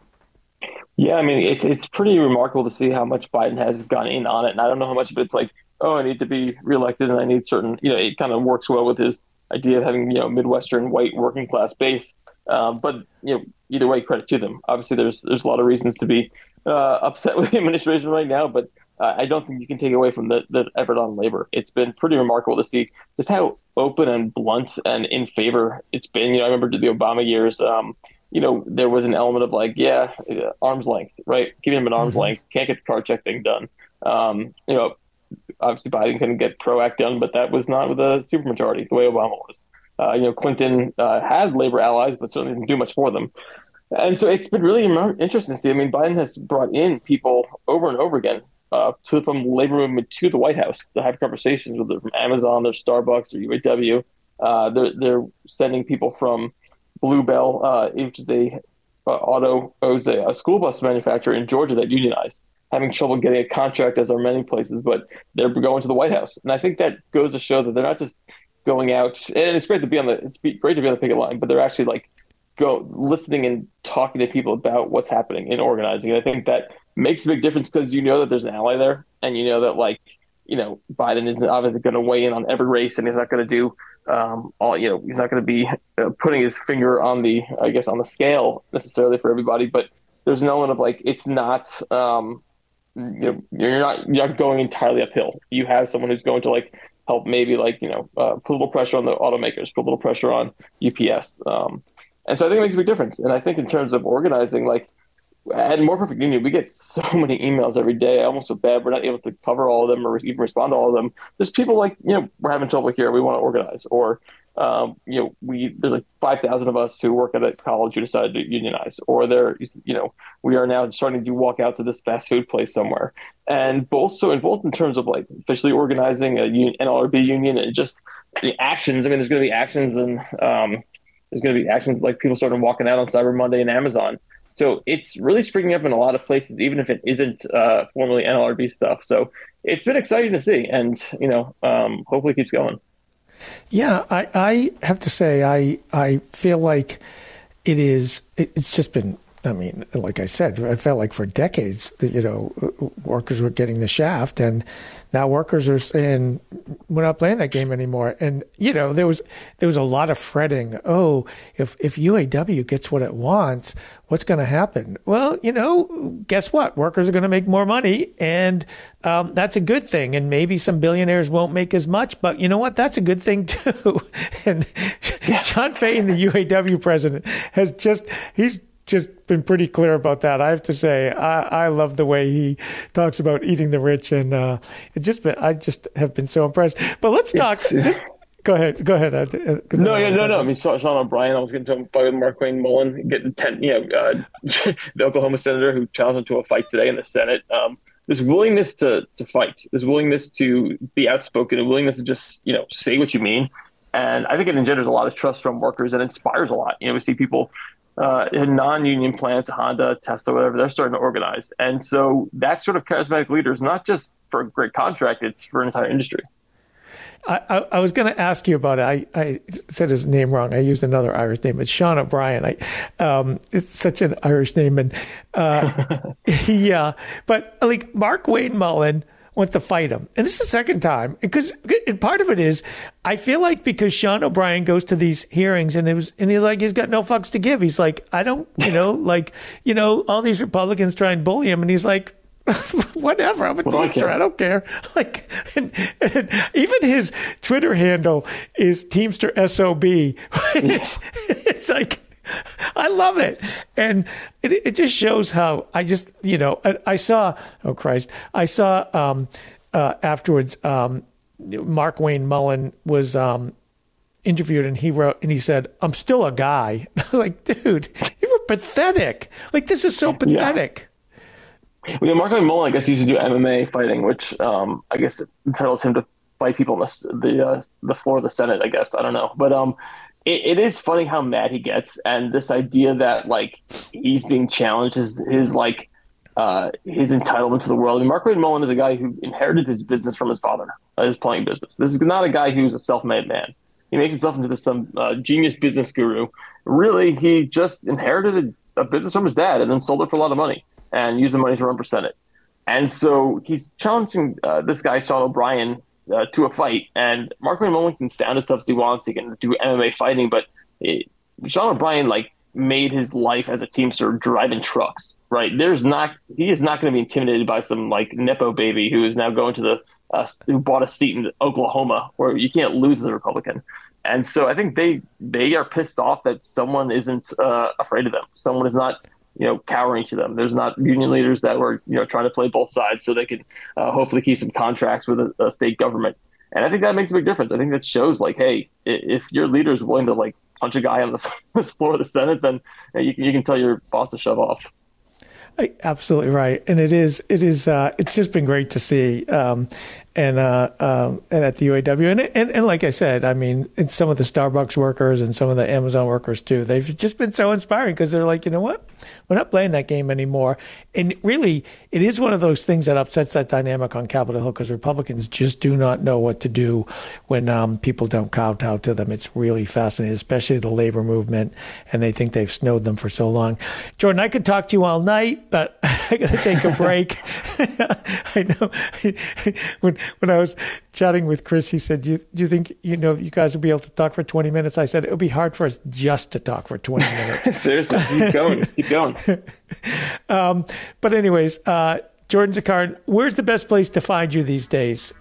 Yeah, I mean, it's, it's pretty remarkable to see how much Biden has gone in on it. And I don't know how much of it's like, oh, I need to be reelected and I need certain, you know, it kind of works well with his idea of having, you know, Midwestern white working class base. Um, but, you know, either way, credit to them. Obviously, there's there's a lot of reasons to be uh, upset with the administration right now, but uh, I don't think you can take away from the, the effort on labor. It's been pretty remarkable to see just how open and blunt and in favor it's been. You know, I remember the Obama years, um, you know, there was an element of like, yeah, uh, arm's length, right? Giving him an arm's length. Can't get the card check thing done. Um, you know, obviously, Biden couldn't get PRO Act done, but that was not with a supermajority the way Obama was. Uh, you know, Clinton uh, had labor allies, but certainly didn't do much for them. And so it's been really interesting to see. I mean, Biden has brought in people over and over again uh, to, from the labor movement to the White House to have conversations with them from Amazon, their Starbucks, or U A W. Uh, they're, they're sending people from Blue Bell, uh, which is a uh, auto, uh, a school bus manufacturer in Georgia that unionized. Having trouble getting a contract, as are many places, but they're going to the White House. And I think that goes to show that they're not just going out, and it's great to be on the, it's great to be on the picket line, but they're actually like go listening and talking to people about what's happening in organizing. And I think that makes a big difference because you know that there's an ally there, and you know that like, you know, Biden isn't obviously going to weigh in on every race, and he's not going to do um, all, you know, he's not going to be uh, putting his finger on the, I guess, on the scale necessarily for everybody, but there's an element of like, it's not, um, you know, you're not you're not going entirely uphill. You have someone who's going to like help maybe like you know uh, put a little pressure on the automakers, put a little pressure on U P S, um, and so I think it makes a big difference. And I think in terms of organizing, like at More Perfect Union, we get so many emails every day. I almost feel bad we're not able to cover all of them or even respond to all of them. There's people like, you know, we're having trouble here. We want to organize. Or, um, you know, we there's like five thousand of us who work at a college who decided to unionize. Or there, you know, we are now starting to do walkouts to this fast food place somewhere. And both so involved in terms of like officially organizing a un- N L R B union and just the actions. I mean, there's going to be actions and um, there's going to be actions like people starting walking out on Cyber Monday and Amazon. So it's really springing up in a lot of places, even if it isn't uh, formally N L R B stuff. So it's been exciting to see, and you know, um, hopefully it keeps going. Yeah, I, I have to say, I I feel like it is. It's just been. I mean, like I said, I felt like for decades, you know, workers were getting the shaft, and now workers are saying we're not playing that game anymore. And you know, there was there was a lot of fretting. Oh, if if U A W gets what it wants, what's going to happen? Well, you know, guess what? Workers are going to make more money, and um, that's a good thing. And maybe some billionaires won't make as much, but you know what? That's a good thing too. And John Fain, the U A W president, has just he's. just been pretty clear about that. I have to say, I, I love the way he talks about eating the rich, and uh, it just been, I just have been so impressed. But let's talk. Just, go ahead, go ahead. No, yeah, no, no. I mean, Sean O'Brien. I was getting to him by Mark Wayne Mullin, getting ten, you know, uh, the Oklahoma senator who challenged him to a fight today in the Senate. Um, this willingness to to fight, this willingness to be outspoken, a willingness to just you know say what you mean, and I think it engenders a lot of trust from workers and inspires a lot. You know, we see people. Uh, non-union plants, Honda, Tesla, whatever, they're starting to organize. And so that sort of charismatic leader is not just for a great contract, it's for an entire industry. I, I, I was going to ask you about it. I, I said his name wrong. I used another Irish name. It's Sean O'Brien. I, um, it's such an Irish name. And uh, yeah, but like Mark Wayne Mullin went to fight him. And this is the second time. Because part of it is, I feel like because Sean O'Brien goes to these hearings and it was, and he's like, he's got no fucks to give. He's like, I don't, you know, like, you know, all these Republicans try and bully him. And he's like, whatever, I'm a well, Teamster. I, I don't care. Like, and, and even his Twitter handle is Teamster S O B. Yeah. it's, it's like, I love it. And it, it just shows how I just, you know, I, I saw, oh Christ, I saw um, uh, afterwards um, Mark Wayne Mullin was um, interviewed and he wrote and he said, I'm still a guy. I was like, dude, you were pathetic. Like, this is so pathetic. Yeah. Well, yeah, Mark Wayne Mullin, I guess, used to do M M A fighting, which um, I guess entitles him to fight people on the, the, uh, the floor of the Senate, I guess. I don't know. But, um, It, it is funny how mad he gets, and this idea that like he's being challenged is his like uh, his entitlement to the world. I mean, Mark Wayne Mullin is a guy who inherited his business from his father, uh, his plumbing business. This is not a guy who's a self-made man. He makes himself into this some uh, genius business guru. Really, he just inherited a, a business from his dad and then sold it for a lot of money and used the money to run for Senate. And so he's challenging uh, this guy, Sean O'Brien, Uh, to a fight, and Mark Wayne Mullin can sound as tough as he wants. He can do M M A fighting, but it, Sean O'Brien like made his life as a Teamster driving trucks. Right? There's not he is not going to be intimidated by some like nepo baby who is now going to the uh, who bought a seat in Oklahoma where you can't lose as a Republican. And so I think they they are pissed off that someone isn't uh, afraid of them. Someone is not. You know, cowering to them. There's not union leaders that were, you know, trying to play both sides so they could uh, hopefully keep some contracts with a, a state government. And I think that makes a big difference. I think that shows like, hey, if your leader is willing to like punch a guy on the floor of the Senate, then you can, you can tell your boss to shove off. Absolutely right. And it is, it is, uh, it's just been great to see. Um, and, uh, um, and at the U A W and, and, and like I said, I mean, it's some of the Starbucks workers and some of the Amazon workers too, they've just been so inspiring because they're like, you know what, we're not playing that game anymore. And really it is one of those things that upsets that dynamic on Capitol Hill because Republicans just do not know what to do when, um, people don't kowtow to them. It's really fascinating, especially the labor movement. And they think they've snowed them for so long. Jordan, I could talk to you all night, but I got to take a break. I know when when I was chatting with Chris, he said, do you, do you think, you know, you guys will be able to talk for twenty minutes? I said, it would be hard for us just to talk for twenty minutes. Seriously, keep going, keep going. Um, but anyways, uh, Jordan Zakarin, where's the best place to find you these days?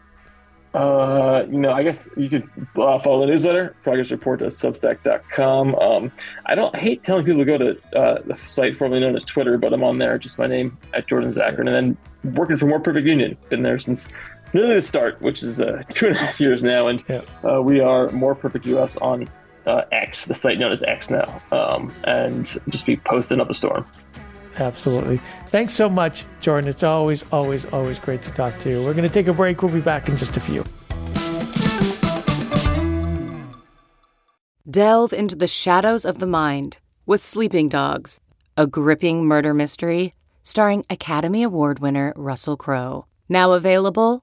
Uh, you know, I guess you could uh, follow the newsletter, progress report dot substack dot com. Um, I don't I hate telling people to go to uh, the site formerly known as Twitter, but I'm on there, just my name, at Jordan Zakarin. And then working for More Perfect Union, been there since nearly the start, which is uh, two and a half years now. And yeah. uh, we are More Perfect U S on uh, X, the site known as X now, um, and just be posting up a storm. Absolutely. Thanks so much, Jordan. It's always, always, always great to talk to you. We're going to take a break. We'll be back in just a few. Delve into the shadows of the mind with Sleeping Dogs, a gripping murder mystery starring Academy Award winner Russell Crowe. Now available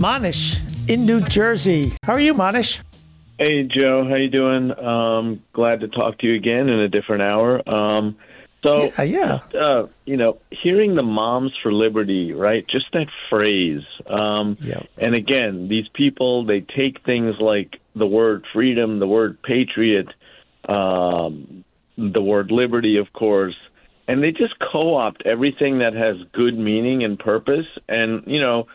Monish in New Jersey. How are you, Monish? Hey, Joe, how you doing? Um, glad to talk to you again in a different hour. Um, so, yeah, yeah. Uh, you know, hearing the Moms for Liberty, right? Just that phrase. Um, yeah. And again, these people, they take things like the word freedom, the word patriot, um, the word liberty, of course, and they just co-opt everything that has good meaning and purpose. And, you know,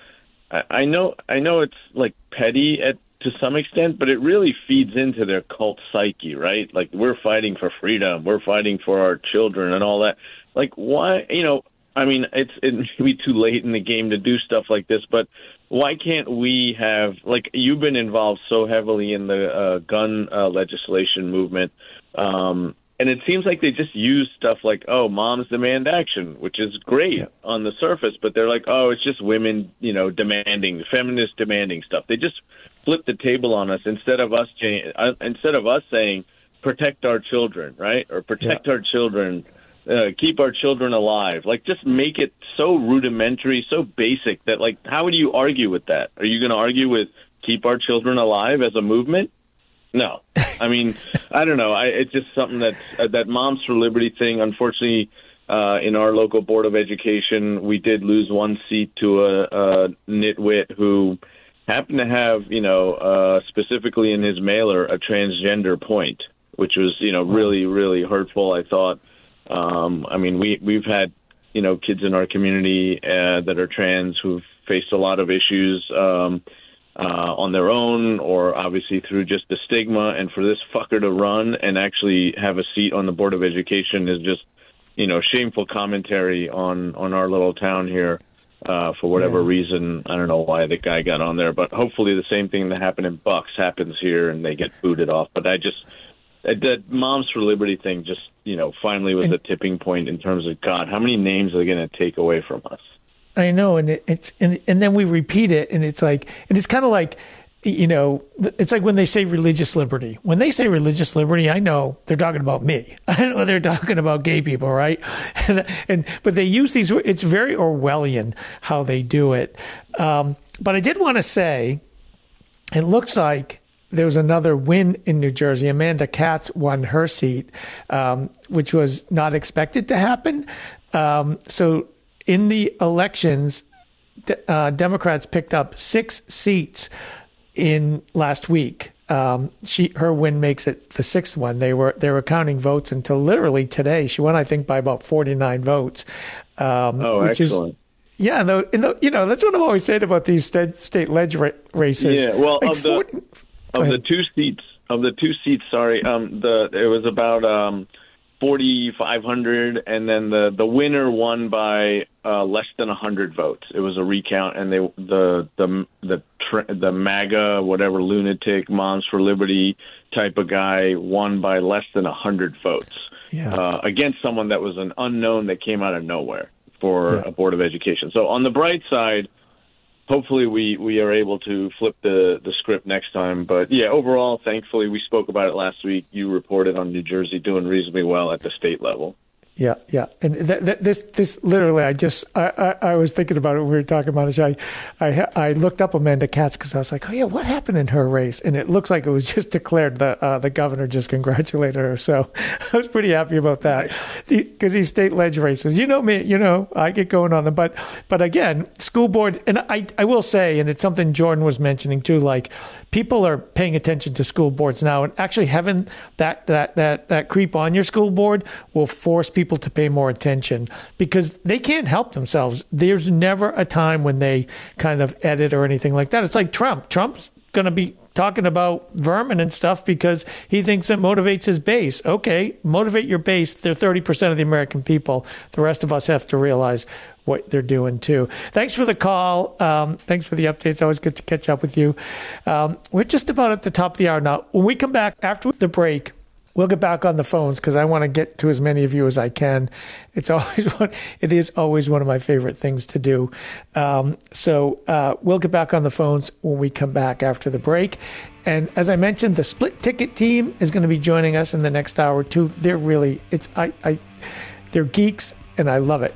I, I know, I know it's like petty at to some extent, but it really feeds into their cult psyche, right? Like, we're fighting for freedom, we're fighting for our children and all that. Like, why, you know, I mean, it's it may be too late in the game to do stuff like this, but why can't we have, like, you've been involved so heavily in the uh, gun uh, legislation movement, um, and it seems like they just use stuff like, oh, moms demand action, which is great yeah. on the surface, but they're like, oh, it's just women, you know, demanding, feminist demanding stuff. They just flip the table on us instead of us instead of us saying, protect our children, right? Or protect yeah. our children, uh, keep our children alive. Like, just make it so rudimentary, so basic that, like, how would you argue with that? Are you going to argue with keep our children alive as a movement? No. I mean, I don't know. I, it's just something that uh, that Moms for Liberty thing. Unfortunately, uh, in our local board of education, we did lose one seat to a, a nitwit who happened to have, you know, uh, specifically in his mailer, a transgender point, which was, you know, really, really hurtful, I thought. Um, I mean, we, we've had, you know, kids in our community uh, that are trans who've faced a lot of issues um Uh, on their own, or obviously through just the stigma, and for this fucker to run and actually have a seat on the Board of Education is just, you know, shameful commentary on, on our little town here. Uh, for whatever yeah. reason, I don't know why the guy got on there, but hopefully the same thing that happened in Bucks happens here and they get booted off. But I just, that Moms for Liberty thing just, you know, finally was and, a tipping point in terms of, God, how many names are they going to take away from us? I know, and it, it's and, and then we repeat it, and it's like, and it's kind of like, you know, it's like when they say religious liberty. When they say religious liberty, I know they're talking about me. I know they're talking about gay people, right? And, and but they use these. It's very Orwellian how they do it. Um, but I did want to say, it looks like there was another win in New Jersey. Amanda Katz won her seat, um, which was not expected to happen. Um, so. In the elections, uh, Democrats picked up six seats in last week. Um, she her win makes it the sixth one. They were they were counting votes until literally today. She won, I think, by about forty-nine votes. Um, oh, which excellent. Is, yeah, and the, and the, you know, that's what I've always said about these state, state ledge races. Yeah, well, like of, forty, the, of the two seats, of the two seats, sorry, um, the it was about... Um, forty-five hundred, and then the, the winner won by uh, less than one hundred votes. It was a recount, and they the the the the MAGA, whatever, lunatic, Moms for Liberty type of guy won by less than one hundred votes yeah. uh, against someone that was an unknown that came out of nowhere for yeah. a Board of Education. So on the bright side, hopefully we, we are able to flip the, the script next time. But, yeah, overall, thankfully, we spoke about it last week. You reported on New Jersey doing reasonably well at the state level. Yeah, yeah. And th- th- this this literally, I just, I, I, I was thinking about it when we were talking about this. I, I, I looked up Amanda Katz because I was like, oh, yeah, what happened in her race? And it looks like it was just declared. The uh, the governor just congratulated her. So I was pretty happy about that because these state ledge races, you know me, you know, I get going on them. But, but again, school boards, and I, I will say, and it's something Jordan was mentioning too, like people are paying attention to school boards now, and actually having that, that, that, that creep on your school board will force people People to pay more attention because they can't help themselves. There's never a time when they kind of edit or anything like that. It's like Trump. Trump's going to be talking about vermin and stuff because he thinks it motivates his base. Okay, motivate your base. They're thirty percent of the American people. The rest of us have to realize what they're doing too. Thanks for the call. Um, thanks for the updates. Always good to catch up with you. Um, we're just about at the top of the hour now. When we come back after the break, we'll get back on the phones because I want to get to as many of you as I can. It's always one, it is always one of my favorite things to do. Um, so uh, we'll get back on the phones when we come back after the break. And as I mentioned, the Split Ticket team is going to be joining us in the next hour or two. They're really, it's I, I they're geeks and I love it.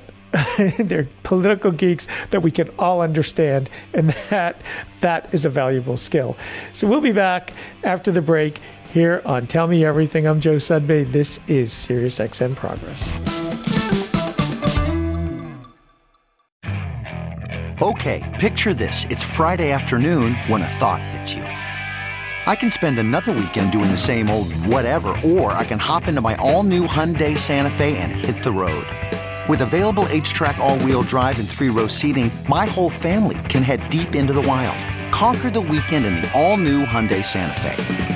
They're political geeks that we can all understand, and that that is a valuable skill. So we'll be back after the break. Here on Tell Me Everything, I'm Joe Sudbay. This is SiriusXM Progress. Okay, picture this. It's Friday afternoon when a thought hits you. I can spend another weekend doing the same old whatever, or I can hop into my all-new Hyundai Santa Fe and hit the road. With available H-Track all-wheel drive and three-row seating, my whole family can head deep into the wild. Conquer the weekend in the all-new Hyundai Santa Fe.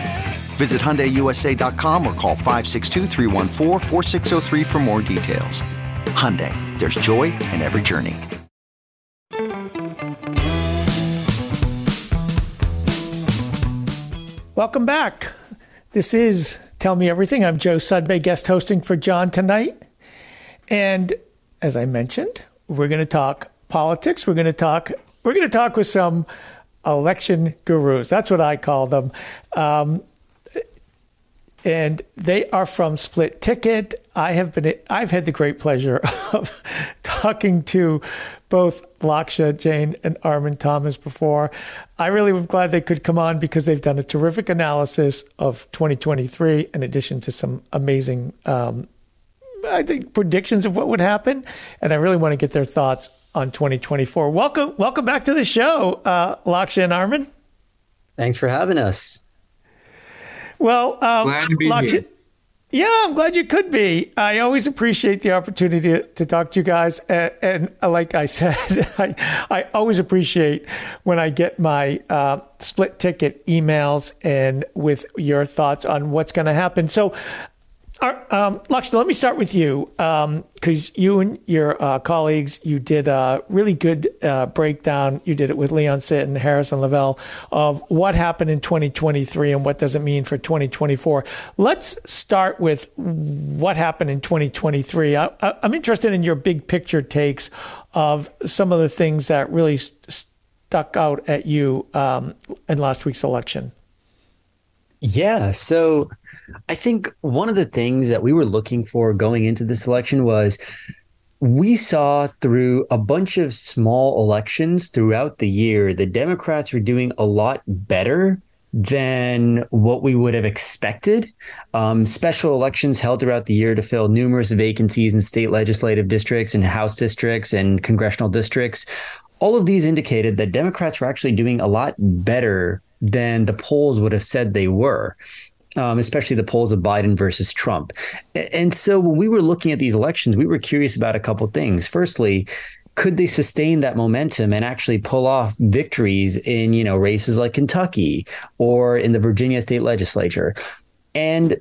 Visit Hyundai U S A dot com or call five six two, three one four, four six zero three for more details. Hyundai, there's joy in every journey. Welcome back. This is Tell Me Everything. I'm Joe Sudbay, guest hosting for John tonight. And as I mentioned, we're going to talk politics. We're going to talk, we're going to talk with some election gurus. That's what I call them. Um, And they are from Split Ticket. I have been, I've had the great pleasure of talking to both Lakshya Jain and Armin Thomas before. I really was glad they could come on because they've done a terrific analysis of twenty twenty-three, in addition to some amazing, um, I think, predictions of what would happen. And I really want to get their thoughts on twenty twenty-four. Welcome, welcome back to the show, uh, Lakshya and Armin. Thanks for having us. Well, um, glad to be Lakshya, here. Yeah, I'm glad you could be. I always appreciate the opportunity to, to talk to you guys. And, and like I said, I, I always appreciate when I get my uh, Split Ticket emails and with your thoughts on what's going to happen. So, our, um, Lakshya, let me start with you because um, you and your uh, colleagues, you did a really good uh, breakdown. You did it with Leon Sitton, Harris, and Lavelle of what happened in twenty twenty-three and what does it mean for twenty twenty-four. Let's start with what happened in twenty twenty-three. I, I, I'm interested in your big picture takes of some of the things that really st- stuck out at you um, in last week's election. Yeah, so I think one of the things that we were looking for going into this election was we saw through a bunch of small elections throughout the year, the Democrats were doing a lot better than what we would have expected. Um, special elections held throughout the year to fill numerous vacancies in state legislative districts and House districts and congressional districts. All of these indicated that Democrats were actually doing a lot better than the polls would have said they were, um, especially the polls of Biden versus Trump. And so when we were looking at these elections, we were curious about a couple things. Firstly, could they sustain that momentum and actually pull off victories in, you know, races like Kentucky or in the Virginia state legislature? And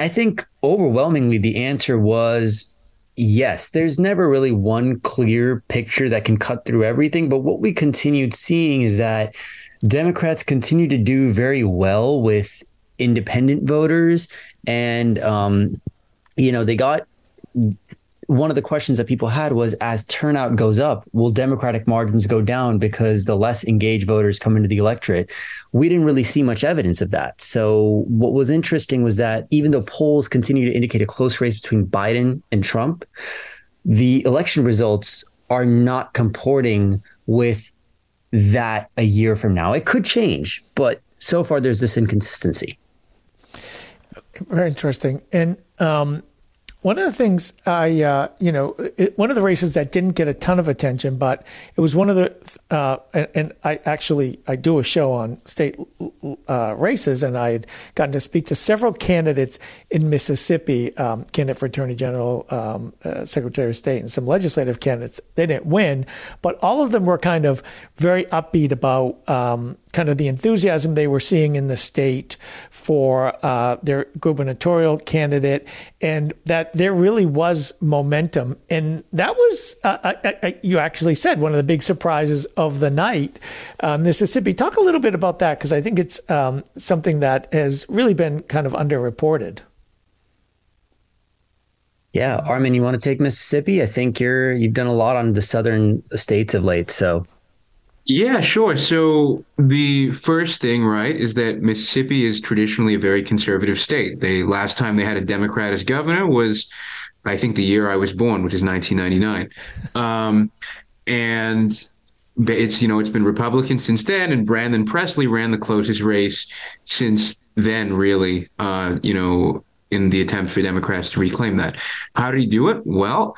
I think overwhelmingly the answer was yes. There's never really one clear picture that can cut through everything. But what we continued seeing is that Democrats continue to do very well with independent voters. And, um, you know, they got... one of the questions that people had was, as turnout goes up, will Democratic margins go down because the less engaged voters come into the electorate? We didn't really see much evidence of that. So what was interesting was that even though polls continue to indicate a close race between Biden and Trump, the election results are not comporting with that a year from now. It could change, but so far there's this inconsistency. Very interesting. And, um, one of the things I, uh, you know, it, one of the races that didn't get a ton of attention, but it was one of the, uh, and, and I actually, I do a show on state uh, races, and I had gotten to speak to several candidates in Mississippi, um, candidate for Attorney General, um, uh, Secretary of State, and some legislative candidates. They didn't win, but all of them were kind of very upbeat about um, kind of the enthusiasm they were seeing in the state for uh, their gubernatorial candidate, and that there really was momentum. And that was, uh, I, I, you actually said, one of the big surprises of the night. Um, Mississippi, talk a little bit about that, because I think it's um, something that has really been kind of underreported. Yeah, Armin, you want to take Mississippi? I think you're, you've done a lot on the southern states of late, so... Yeah, sure. So the first thing, right, is that Mississippi is traditionally a very conservative state. They last time they had a Democrat as governor was, I think, the year I was born, which is nineteen ninety-nine. Um, and it's, you know, it's been Republican since then. And Brandon Presley ran the closest race since then, really, uh, you know, in the attempt for Democrats to reclaim that. How did he do it? Well,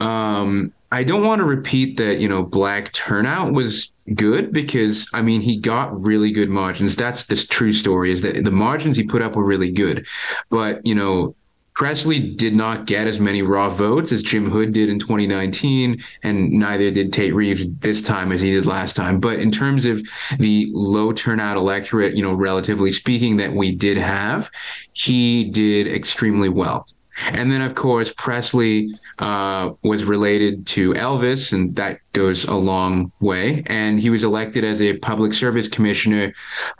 um, I don't want to repeat that, you know, black turnout was good, because I mean, he got really good margins. That's the true story, is that the margins he put up were really good. But, you know, Presley did not get as many raw votes as Jim Hood did in twenty nineteen, and neither did Tate Reeves this time as he did last time. But in terms of the low turnout electorate, you know, relatively speaking, that we did have, he did extremely well. And then, of course, Presley uh, was related to Elvis, and that goes a long way. And he was elected as a public service commissioner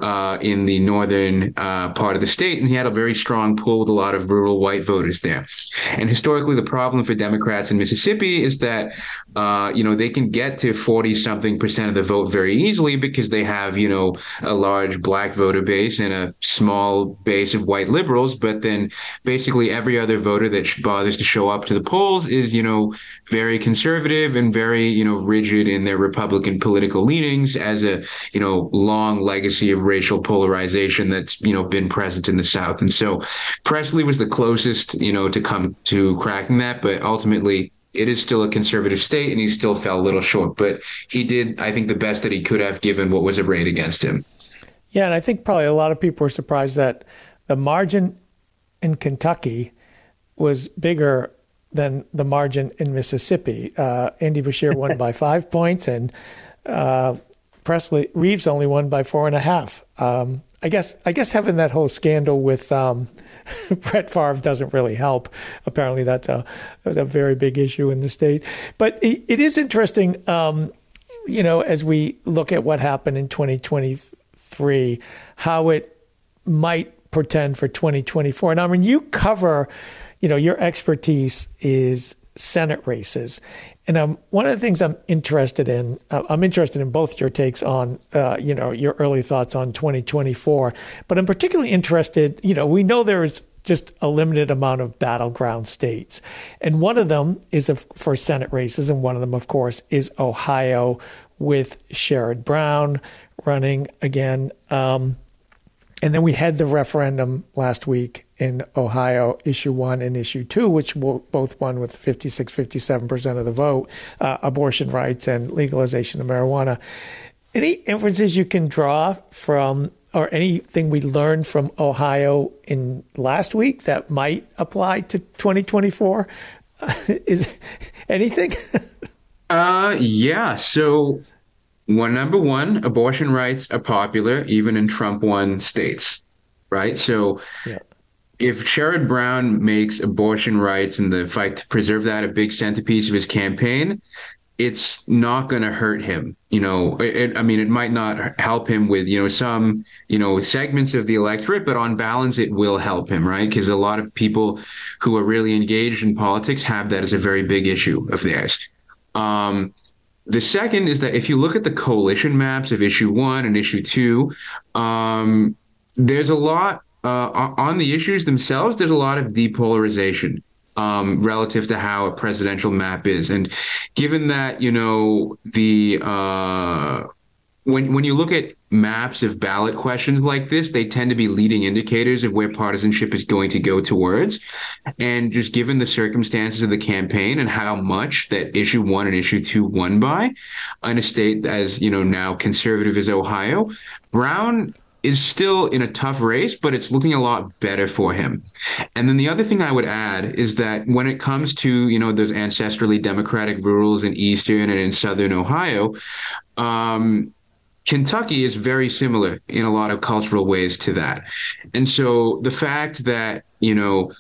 uh, in the northern uh, part of the state, and he had a very strong pull with a lot of rural white voters there. And historically, the problem for Democrats in Mississippi is that, uh, you know, they can get to forty-something percent of the vote very easily because they have, you know, a large black voter base and a small base of white liberals, but then basically every other voter that bothers to show up to the polls is, you know, very conservative and very, you know, rigid in their Republican political leanings, as a, you know, long legacy of racial polarization that's, you know, been present in the South. And so Presley was the closest, you know, to come to cracking that, but ultimately it is still a conservative state, and he still fell a little short, but he did, I think, the best that he could have given what was arrayed against him. Yeah, and I think probably a lot of people were surprised that the margin in Kentucky was bigger than the margin in Mississippi. Uh, Andy Beshear won by five points, and uh, Presley Reeves only won by four and a half. Um, I guess I guess having that whole scandal with um, Brett Favre doesn't really help. Apparently, that's a, a very big issue in the state. But it, it is interesting, um, you know, as we look at what happened in twenty twenty-three, how it might portend for twenty twenty-four. And I mean, you cover... you know, your expertise is Senate races. And um, one of the things I'm interested in, uh, I'm interested in both your takes on, uh, you know, your early thoughts on twenty twenty-four. But I'm particularly interested, you know, we know there is just a limited amount of battleground states. And one of them is of, for Senate races. And one of them, of course, is Ohio with Sherrod Brown running again. Um, And then we had the referendum last week in Ohio, issue one and issue two, which both won with fifty-six, fifty-seven percent of the vote, uh, abortion rights and legalization of marijuana. Any inferences you can draw from, or anything we learned from Ohio in last week that might apply to twenty twenty-four? Uh, is anything? uh, yeah. So... Well, number one, abortion rights are popular even in Trump-won states, right? So yeah. If Sherrod Brown makes abortion rights and the fight to preserve that a big centerpiece of his campaign, it's not going to hurt him. You know, it, I mean, it might not help him with, you know, some, you know, segments of the electorate, but on balance, it will help him, right? Because a lot of people who are really engaged in politics have that as a very big issue of theirs. Um The second is that if you look at the coalition maps of issue one and issue two, um, there's a lot uh, on the issues themselves. There's a lot of depolarization um, relative to how a presidential map is. And given that, you know, the uh, when when you look at maps of ballot questions like this, they tend to be leading indicators of where partisanship is going to go towards. And just given the circumstances of the campaign and how much that issue one and issue two won by in a state as, you know, now conservative as Ohio, Brown is still in a tough race, but it's looking a lot better for him. And then the other thing I would add is that when it comes to, you know, those ancestrally Democratic rurals in Eastern and in Southern Ohio, um, Kentucky is very similar in a lot of cultural ways to that. And so the fact that, you know,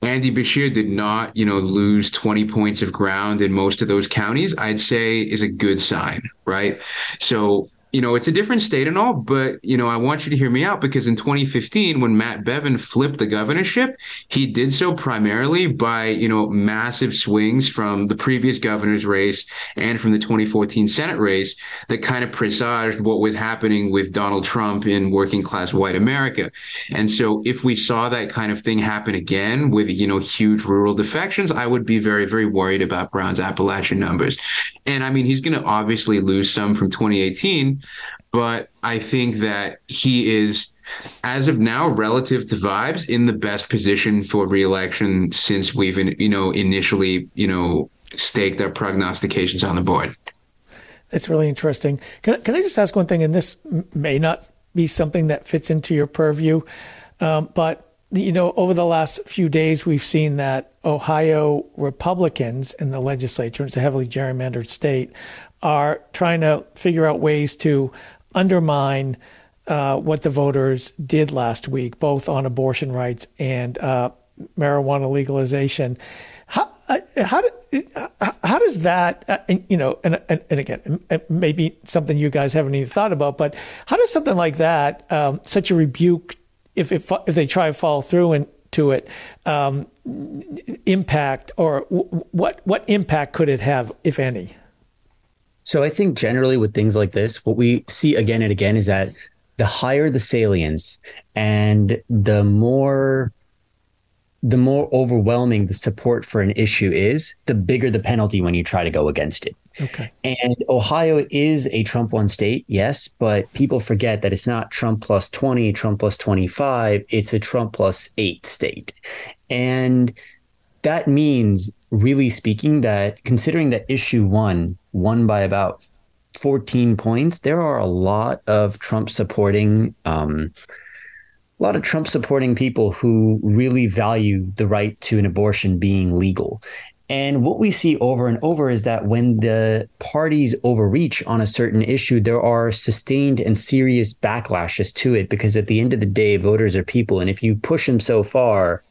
Andy Beshear did not, you know, lose twenty points of ground in most of those counties, I'd say is a good sign, right? So, you know, it's a different state and all, but, you know, I want you to hear me out, because in twenty fifteen, when Matt Bevin flipped the governorship, he did so primarily by, you know, massive swings from the previous governor's race and from the twenty fourteen Senate race that kind of presaged what was happening with Donald Trump in working class white America. And so if we saw that kind of thing happen again with, you know, huge rural defections, I would be very, very worried about Brown's Appalachian numbers. And I mean, he's going to obviously lose some from twenty eighteen. But I think that he is, as of now, relative to vibes, in the best position for reelection since we've, you know, initially, you know, staked our prognostications on the board. That's really interesting. Can, can I just ask one thing? And this may not be something that fits into your purview, um, but, you know, over the last few days, we've seen that Ohio Republicans in the legislature, it's a heavily gerrymandered state, are trying to figure out ways to undermine uh, what the voters did last week, both on abortion rights and uh, marijuana legalization. How how how does that, you know, and, and and again, maybe something you guys haven't even thought about, but how does something like that, um, such a rebuke, if if if they try to follow through and to it, um, impact, or what what impact could it have, if any? So I think generally with things like this, what we see again and again is that the higher the salience and the more the more overwhelming the support for an issue is, the bigger the penalty when you try to go against it. Okay. And Ohio is a Trump-won state, yes, but people forget that it's not Trump plus twenty, Trump plus twenty-five, it's a Trump plus eight state. And that means, really speaking, that considering that issue one won by about fourteen points, there are a lot of Trump supporting, um, a lot of Trump supporting people who really value the right to an abortion being legal. And what we see over and over is that when the parties overreach on a certain issue, there are sustained and serious backlashes to it, because at the end of the day, voters are people. And if you push them so far,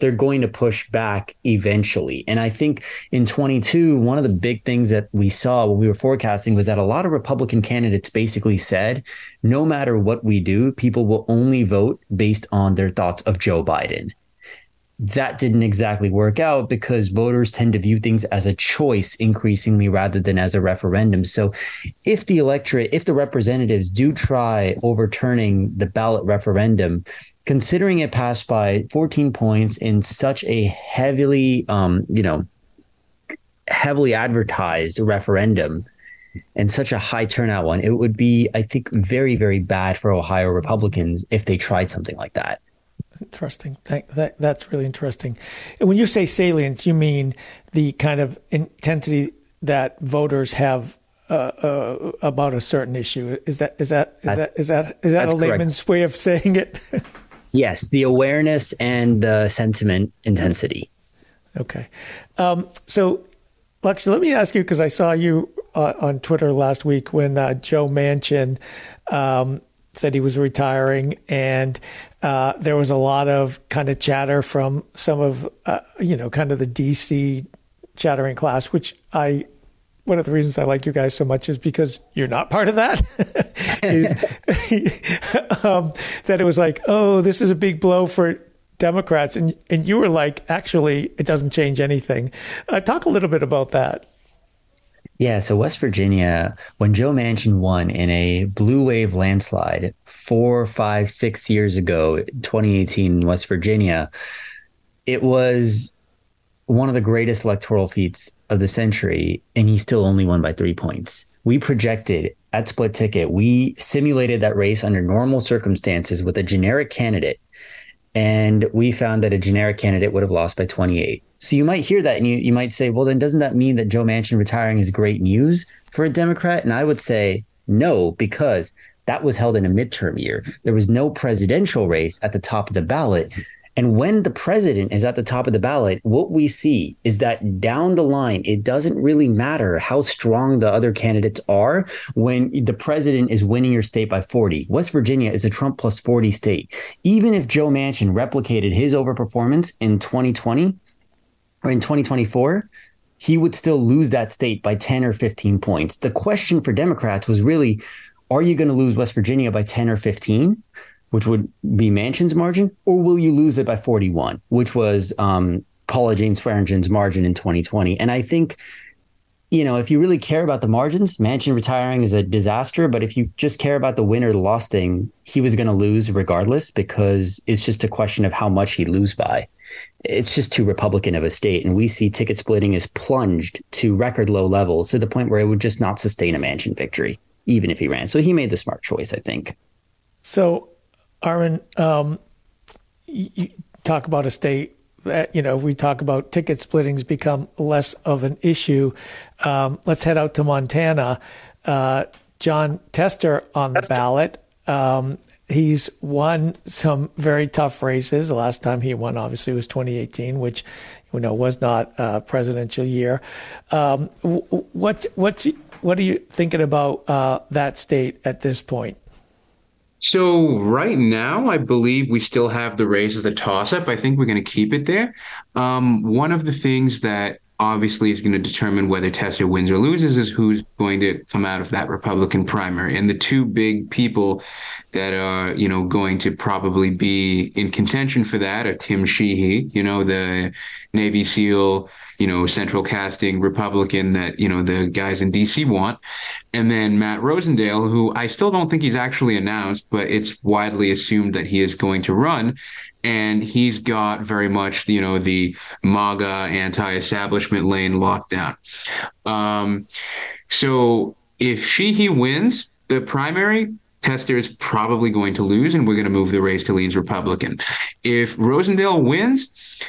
they're going to push back eventually. And I think in twenty-two, one of the big things that we saw when we were forecasting was that a lot of Republican candidates basically said, no matter what we do, people will only vote based on their thoughts of Joe Biden. That didn't exactly work out, because voters tend to view things as a choice increasingly rather than as a referendum. So if the electorate, if the representatives do try overturning the ballot referendum, considering it passed by fourteen points in such a heavily, um, you know, heavily advertised referendum, and such a high turnout one, it would be, I think, very, very bad for Ohio Republicans if they tried something like that. Interesting. That, that, that's really interesting. And when you say salience, you mean the kind of intensity that voters have uh, uh, about a certain issue. Is that is that is that is that is that a layman's way of saying it? Yes, the awareness and the sentiment intensity. Okay. Um, so, Lakshya, let me ask you, because I saw you uh, on Twitter last week when uh, Joe Manchin um, said he was retiring, and uh, there was a lot of kind of chatter from some of, uh, you know, kind of the D C chattering class, which I, one of the reasons I like you guys so much is because you're not part of that. is, um, that it was like, oh, this is a big blow for Democrats. And and you were like, actually, it doesn't change anything. Uh, talk a little bit about that. Yeah. So West Virginia, when Joe Manchin won in a blue wave landslide four, five, six years ago, twenty eighteen in West Virginia, it was one of the greatest electoral feats of the century, and he still only won by three points. We projected at Split Ticket, we simulated that race under normal circumstances with a generic candidate, and we found that a generic candidate would have lost by twenty-eight. So you might hear that and you, you might say, well, then doesn't that mean that Joe Manchin retiring is great news for a Democrat? And I would say no, because that was held in a midterm year. There was no presidential race at the top of the ballot. And when the president is at the top of the ballot, what we see is that down the line, it doesn't really matter how strong the other candidates are when the president is winning your state by forty. West Virginia is a Trump plus forty state. Even if Joe Manchin replicated his overperformance in twenty twenty or in twenty twenty-four, he would still lose that state by ten or fifteen points. The question for Democrats was really, are you going to lose West Virginia by ten or fifteen? Which would be Manchin's margin, or will you lose it by forty-one, which was um, Paula Jane Swearingen's margin in twenty twenty. And I think, you know, if you really care about the margins, Manchin retiring is a disaster. But if you just care about the win or the loss thing, he was going to lose regardless, because it's just a question of how much he lose by. It's just too Republican of a state. And we see ticket splitting is plunged to record low levels to the point where it would just not sustain a Manchin victory, even if he ran. So he made the smart choice, I think. So, Armin, um, you talk about a state that, you know, we talk about ticket splittings become less of an issue. Um, let's head out to Montana. Uh, John Tester on the ballot. Um, he's won some very tough races. The last time he won, obviously, was twenty eighteen, which, you know, was not a presidential year. Um, what, what, what are you thinking about uh, that state at this point? So right now, I believe we still have the race as a toss-up. I think we're going to keep it there. Um, one of the things that obviously is going to determine whether Tester wins or loses is who's going to come out of that Republican primary. And the two big people that are, you know, going to probably be in contention for that are Tim Sheehy, you know, the Navy SEAL, you know, central casting Republican that, you know, the guys in D C want. And then Matt Rosendale, who I still don't think he's actually announced, but it's widely assumed that he is going to run. And he's got very much, you know, the MAGA anti-establishment lane locked down. Um, so if Sheehy wins the primary, Tester is probably going to lose, and we're going to move the race to Lean's Republican. If Rosendale wins,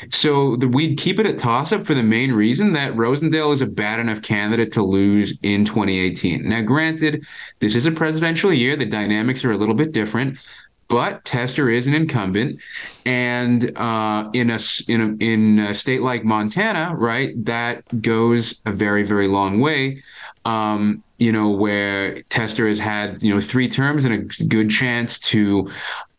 so the, we'd keep it a toss-up for the main reason that Rosendale is a bad enough candidate to lose in twenty eighteen. Now, granted, this is a presidential year. The dynamics are a little bit different, but Tester is an incumbent, and uh, in a in a, in a state like Montana, right, that goes a very, very long way. Um, you know, where Tester has had, you know, three terms and a good chance to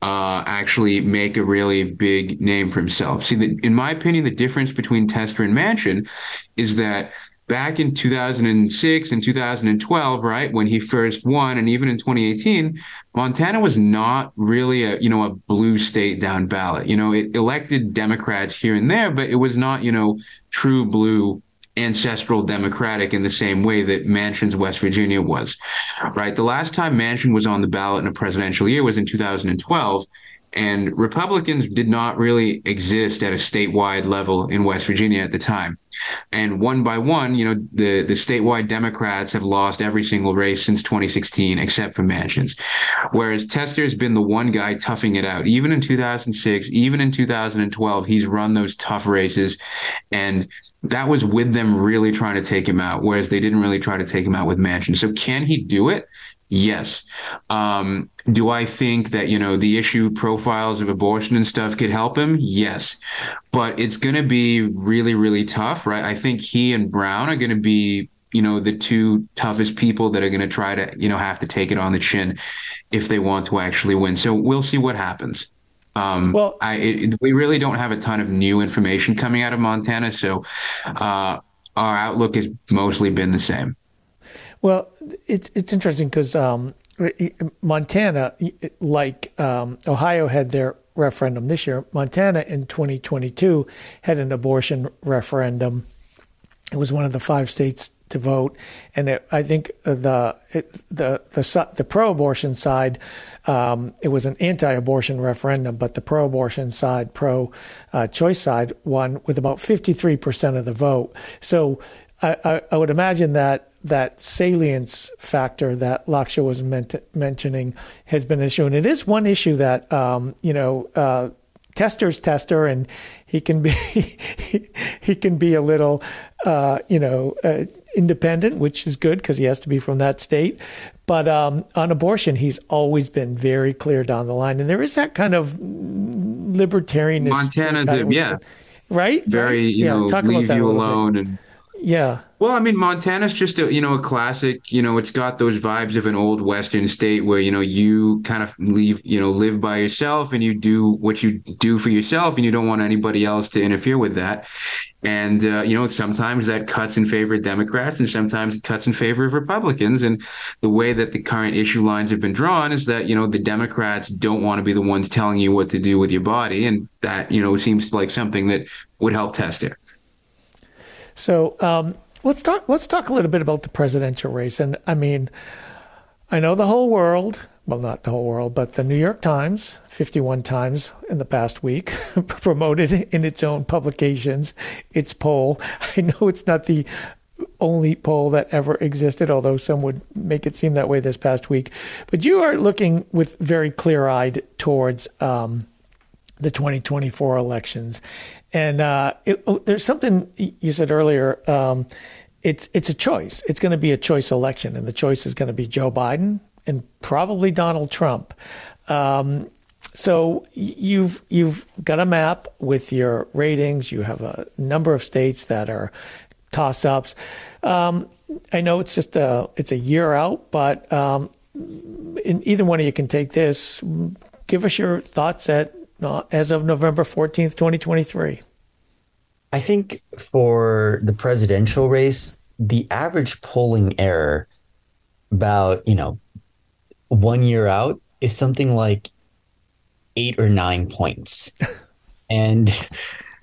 uh, actually make a really big name for himself. See, the, in my opinion, the difference between Tester and Manchin is that back in two thousand six and two thousand twelve, right, when he first won, and even in twenty eighteen, Montana was not really a, you know, a blue state down ballot. You know, it elected Democrats here and there, but it was not, you know, true blue ancestral Democratic in the same way that Manchin's West Virginia was, right? The last time Manchin was on the ballot in a presidential year was in two thousand twelve, and Republicans did not really exist at a statewide level in West Virginia at the time. And one by one, you know, the, the statewide Democrats have lost every single race since twenty sixteen, except for Manchin's. Whereas Tester's been the one guy toughing it out. Even in two thousand six, even in two thousand twelve, he's run those tough races. And that was with them really trying to take him out, whereas they didn't really try to take him out with Manchin. So can he do it? Yes. Um, do I think that, you know, the issue profiles of abortion and stuff could help him? Yes. But it's going to be really, really tough, right? I think he and Brown are going to be, you know, the two toughest people that are going to try to, you know, have to take it on the chin if they want to actually win. So we'll see what happens. Um, well, I, it, we really don't have a ton of new information coming out of Montana. So uh, our outlook has mostly been the same. Well, it's it's interesting because um, Montana, like um, Ohio, had their referendum this year. Montana in twenty twenty-two had an abortion referendum. It was one of the five states to vote, and it, I think the it, the the the pro-abortion side, um, it was an anti-abortion referendum, but the pro-abortion side, pro-choice uh, side, won with about fifty-three percent of the vote. So I, I, I would imagine that. That salience factor that Lakshya was meant, mentioning has been an issue. And it is one issue that, um, you know, uh, Tester's Tester, and he can be he, he can be a little, uh, you know, uh, independent, which is good because he has to be from that state. But um, on abortion, he's always been very clear down the line. And there is that kind of libertarianness. Montana's, kind of, yeah. Right? Very, you yeah, know, leave you alone bit. and. Yeah. Well, I mean, Montana's just a, you know, a classic, you know, it's got those vibes of an old Western state where, you know, you kind of leave, you know, live by yourself and you do what you do for yourself and you don't want anybody else to interfere with that. And, uh, you know, sometimes that cuts in favor of Democrats and sometimes it cuts in favor of Republicans. And the way that the current issue lines have been drawn is that, you know, the Democrats don't want to be the ones telling you what to do with your body. And that, you know, seems like something that would help Tester. So um, let's talk. Let's talk a little bit about the presidential race. And I mean, I know the whole world. Well, not the whole world, but the New York Times, fifty-one times in the past week, promoted in its own publications its poll. I know it's not the only poll that ever existed, although some would make it seem that way this past week. But you are looking with very clear-eyed towards um, the twenty twenty-four elections. And uh, it, there's something you said earlier. Um, it's it's a choice. It's going to be a choice election, and the choice is going to be Joe Biden and probably Donald Trump. Um, so you've you've got a map with your ratings. You have a number of states that are toss-ups. Um, I know it's just a it's a year out, but um, in either one of you can take this. Give us your thoughts at as of November fourteenth, twenty twenty-three. I think for the presidential race, the average polling error about, you know, one year out is something like eight or nine points. And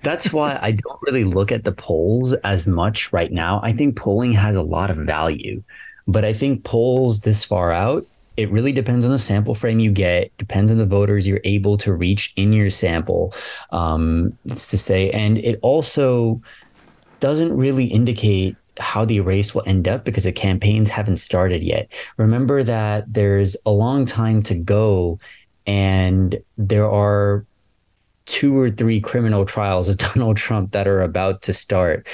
that's why I don't really look at the polls as much right now. I think polling has a lot of value, but I think polls this far out, it really depends on the sample frame you get, depends on the voters you're able to reach in your sample, um, it's to say. And it also doesn't really indicate how the race will end up because the campaigns haven't started yet. Remember that there's a long time to go, and there are two or three criminal trials of Donald Trump that are about to start.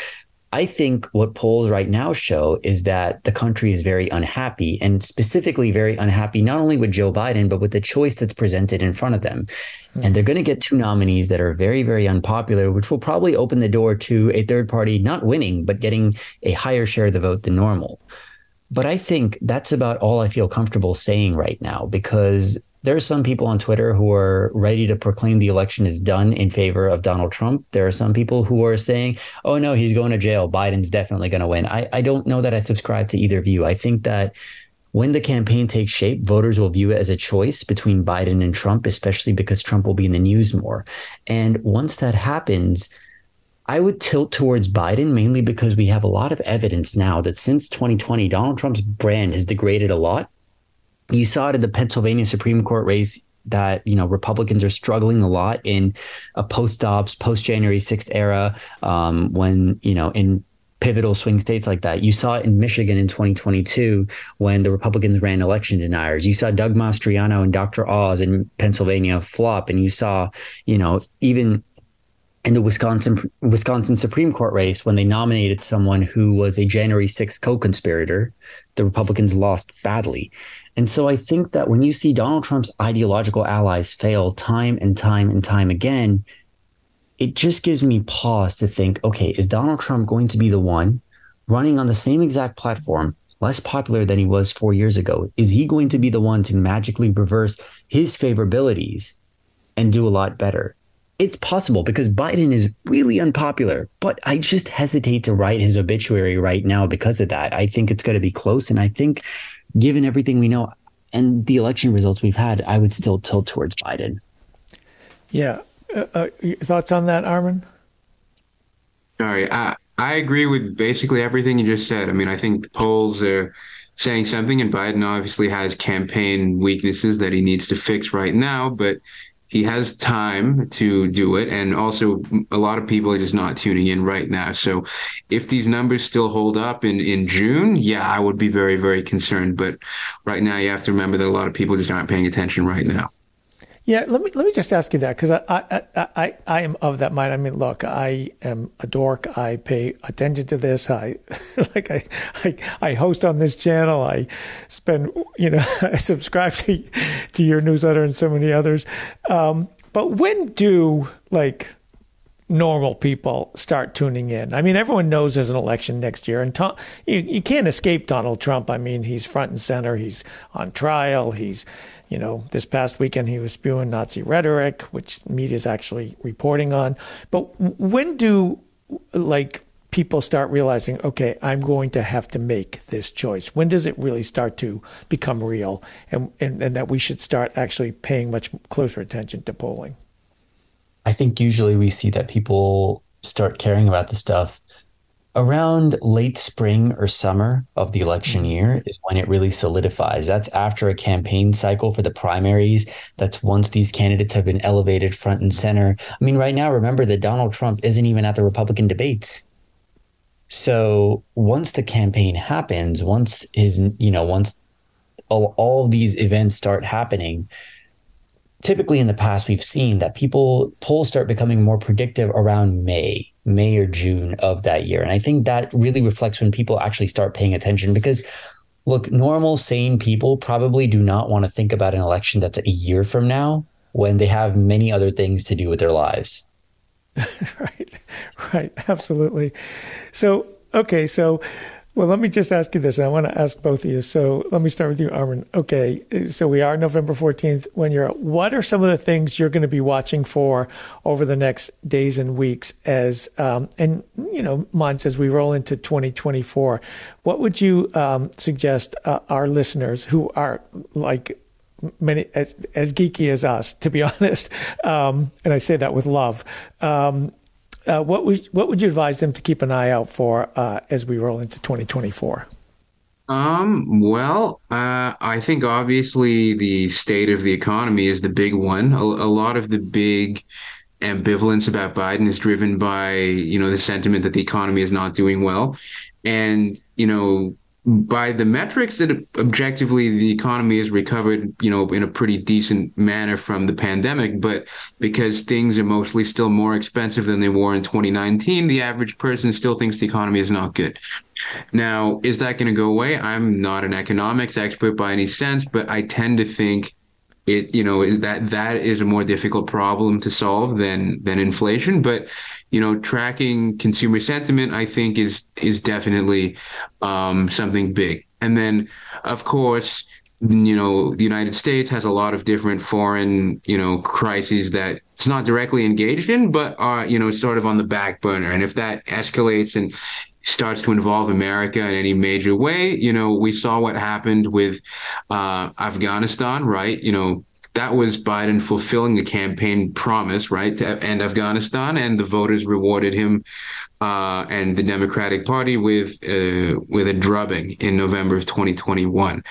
I think what polls right now show is that the country is very unhappy, and specifically very unhappy not only with Joe Biden, but with the choice that's presented in front of them. Mm-hmm. And they're going to get two nominees that are very, very unpopular, which will probably open the door to a third party not winning, but getting a higher share of the vote than normal. But I think that's about all I feel comfortable saying right now, because there are some people on Twitter who are ready to proclaim the election is done in favor of Donald Trump. There are some people who are saying, oh, no, he's going to jail. Biden's definitely going to win. I, I don't know that I subscribe to either view. I think that when the campaign takes shape, voters will view it as a choice between Biden and Trump, especially because Trump will be in the news more. And once that happens, I would tilt towards Biden, mainly because we have a lot of evidence now that since twenty twenty, Donald Trump's brand has degraded a lot. You saw it in the Pennsylvania Supreme Court race that, you know, Republicans are struggling a lot in a post-ops, post-January sixth era, um, when, you know, in pivotal swing states like that. You saw it in Michigan in twenty twenty-two when the Republicans ran election deniers. You saw Doug Mastriano and Doctor Oz in Pennsylvania flop. And you saw, you know, even in the Wisconsin Wisconsin Supreme Court race, when they nominated someone who was a January sixth co-conspirator, the Republicans lost badly. And so I think that when you see Donald Trump's ideological allies fail time and time and time again, it just gives me pause to think, okay, is Donald Trump going to be the one running on the same exact platform, less popular than he was four years ago? Is he going to be the one to magically reverse his favorabilities and do a lot better? It's possible, because Biden is really unpopular, but I just hesitate to write his obituary right now because of that. I think it's going to be close. And I think given everything we know and the election results we've had, I would still tilt towards Biden. Yeah. Uh, uh, your thoughts on that, Armin? Sorry, I, I agree with basically everything you just said. I mean, I think polls are saying something, and Biden obviously has campaign weaknesses that he needs to fix right now, but he has time to do it. And also, a lot of people are just not tuning in right now. So if these numbers still hold up in, in June, yeah, I would be very, very concerned. But right now, you have to remember that a lot of people just aren't paying attention right now. Yeah, let me let me just ask you that, because I, I I I am of that mind. I mean, look, I am a dork. I pay attention to this. I like I I, I host on this channel. I spend you know I subscribe to to your newsletter and so many others. Um, but when do like normal people start tuning in? I mean, everyone knows there's an election next year, and Tom, you you can't escape Donald Trump. I mean, he's front and center. He's on trial. He's You know, this past weekend, he was spewing Nazi rhetoric, which media is actually reporting on. But when do, like, people start realizing, okay, I'm going to have to make this choice? When does it really start to become real and, and, and that we should start actually paying much closer attention to polling? I think usually we see that people start caring about this stuff around late spring or summer of the election year is when it really solidifies. That's after a campaign cycle for the primaries. That's once these candidates have been elevated front and center. I mean, right now, remember that Donald Trump isn't even at the Republican debates. So once the campaign happens, once his, you know, once all, all these events start happening, typically in the past, we've seen that people polls start becoming more predictive around May. May or June of that year. And I think that really reflects when people actually start paying attention, because look, normal, sane people probably do not want to think about an election that's a year from now when they have many other things to do with their lives. Right, right. Absolutely. So, okay. So, well, let me just ask you this. I want to ask both of you. So let me start with you, Armin. Okay. So we are November fourteenth when you're, what are some of the things you're going to be watching for over the next days and weeks as, um, and, you know, months as we roll into twenty twenty-four? What would you um, suggest uh, our listeners who are like many as, as geeky as us, to be honest, um, and I say that with love, um, Uh, what would what would you advise them to keep an eye out for uh, as we roll into twenty twenty-four? Um, well, uh, I think obviously the state of the economy is the big one. A, a lot of the big ambivalence about Biden is driven by, you know, the sentiment that the economy is not doing well. And, you know, by the metrics that objectively the economy has recovered, you know, in a pretty decent manner from the pandemic, but because things are mostly still more expensive than they were in twenty nineteen, the average person still thinks the economy is not good. Now, is that going to go away? I'm not an economics expert by any sense, but I tend to think it, you know, is that that is a more difficult problem to solve than than inflation. But, you know, tracking consumer sentiment, I think, is is definitely um, something big. And then, of course, you know, the United States has a lot of different foreign, you know, crises that it's not directly engaged in, but are, you know, sort of on the back burner. And if that escalates and starts to involve America in any major way, you know, we saw what happened with uh, Afghanistan, right? You know, that was Biden fulfilling the campaign promise, right, to end Afghanistan, and the voters rewarded him uh, and the Democratic Party with uh, with a drubbing in November of twenty twenty-one,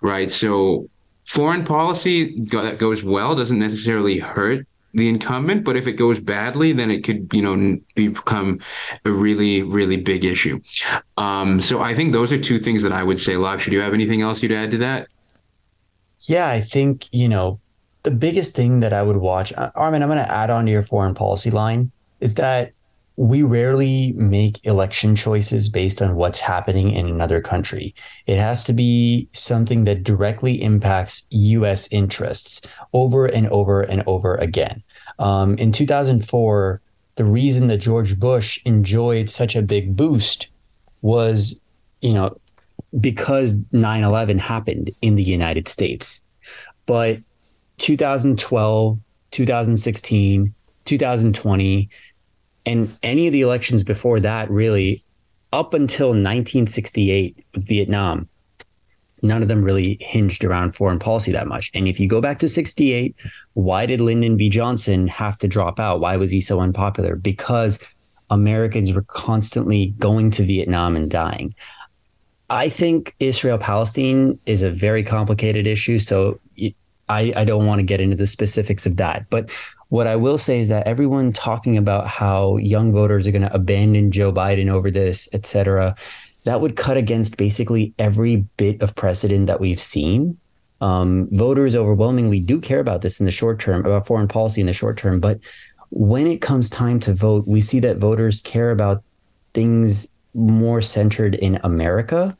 right? So foreign policy go, that goes well doesn't necessarily hurt the incumbent, but if it goes badly, then it could, you know, become a really, really big issue. Um, so I think those are two things that I would say. Lakshya, do you have anything else you'd add to that? Yeah, I think, you know, the biggest thing that I would watch, Armin, I'm going to add on to your foreign policy line, is that we rarely make election choices based on what's happening in another country. It has to be something that directly impacts U S interests over and over and over again. Um, in two thousand four, the reason that George Bush enjoyed such a big boost was, you know, because nine eleven happened in the United States. But two thousand twelve, two thousand sixteen, two thousand twenty, and any of the elections before that, really, up until nineteen sixty-eight with Vietnam, none of them really hinged around foreign policy that much. And if you go back to sixty-eight, why did Lyndon B. Johnson have to drop out? Why was he so unpopular? Because Americans were constantly going to Vietnam and dying. I think Israel-Palestine is a very complicated issue, so it, I, I don't want to get into the specifics of that. But what I will say is that everyone talking about how young voters are going to abandon Joe Biden over this, et cetera, that would cut against basically every bit of precedent that we've seen. Um, voters overwhelmingly do care about this in the short term, about foreign policy in the short term. But when it comes time to vote, we see that voters care about things more centered in America.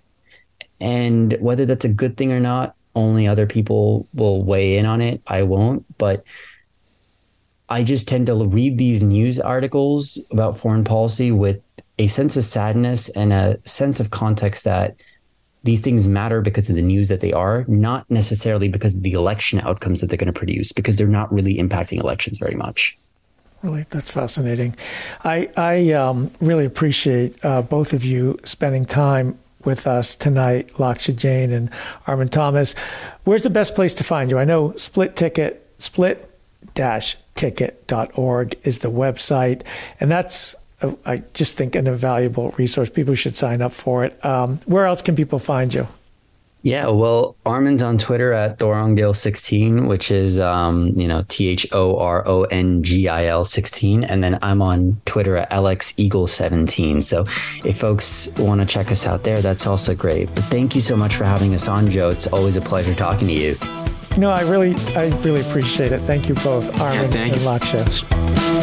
And whether that's a good thing or not, only other people will weigh in on it. I won't. But I just tend to read these news articles about foreign policy with a sense of sadness and a sense of context that these things matter because of the news that they are, not necessarily because of the election outcomes that they're going to produce, because they're not really impacting elections very much. Really, that's fascinating. I, I um, really appreciate uh, both of you spending time with us tonight, Lakshya Jain and Armin Thomas. Where's the best place to find you? I know Split Ticket, Split Dash. ticket dot org is the website, and that's a, I just think an invaluable resource. People should sign up for it. Um, where else can people find you? Yeah, well, Armin's on Twitter at Thorongil sixteen, which is um, you know T H O R O N G I L sixteen, and then I'm on Twitter at L X Eagle seventeen. So if folks want to check us out there, that's also great. But thank you so much for having us on, Joe. It's always a pleasure talking to you. No, I really, I really appreciate it. Thank you both, Armin yeah, and Lakshya.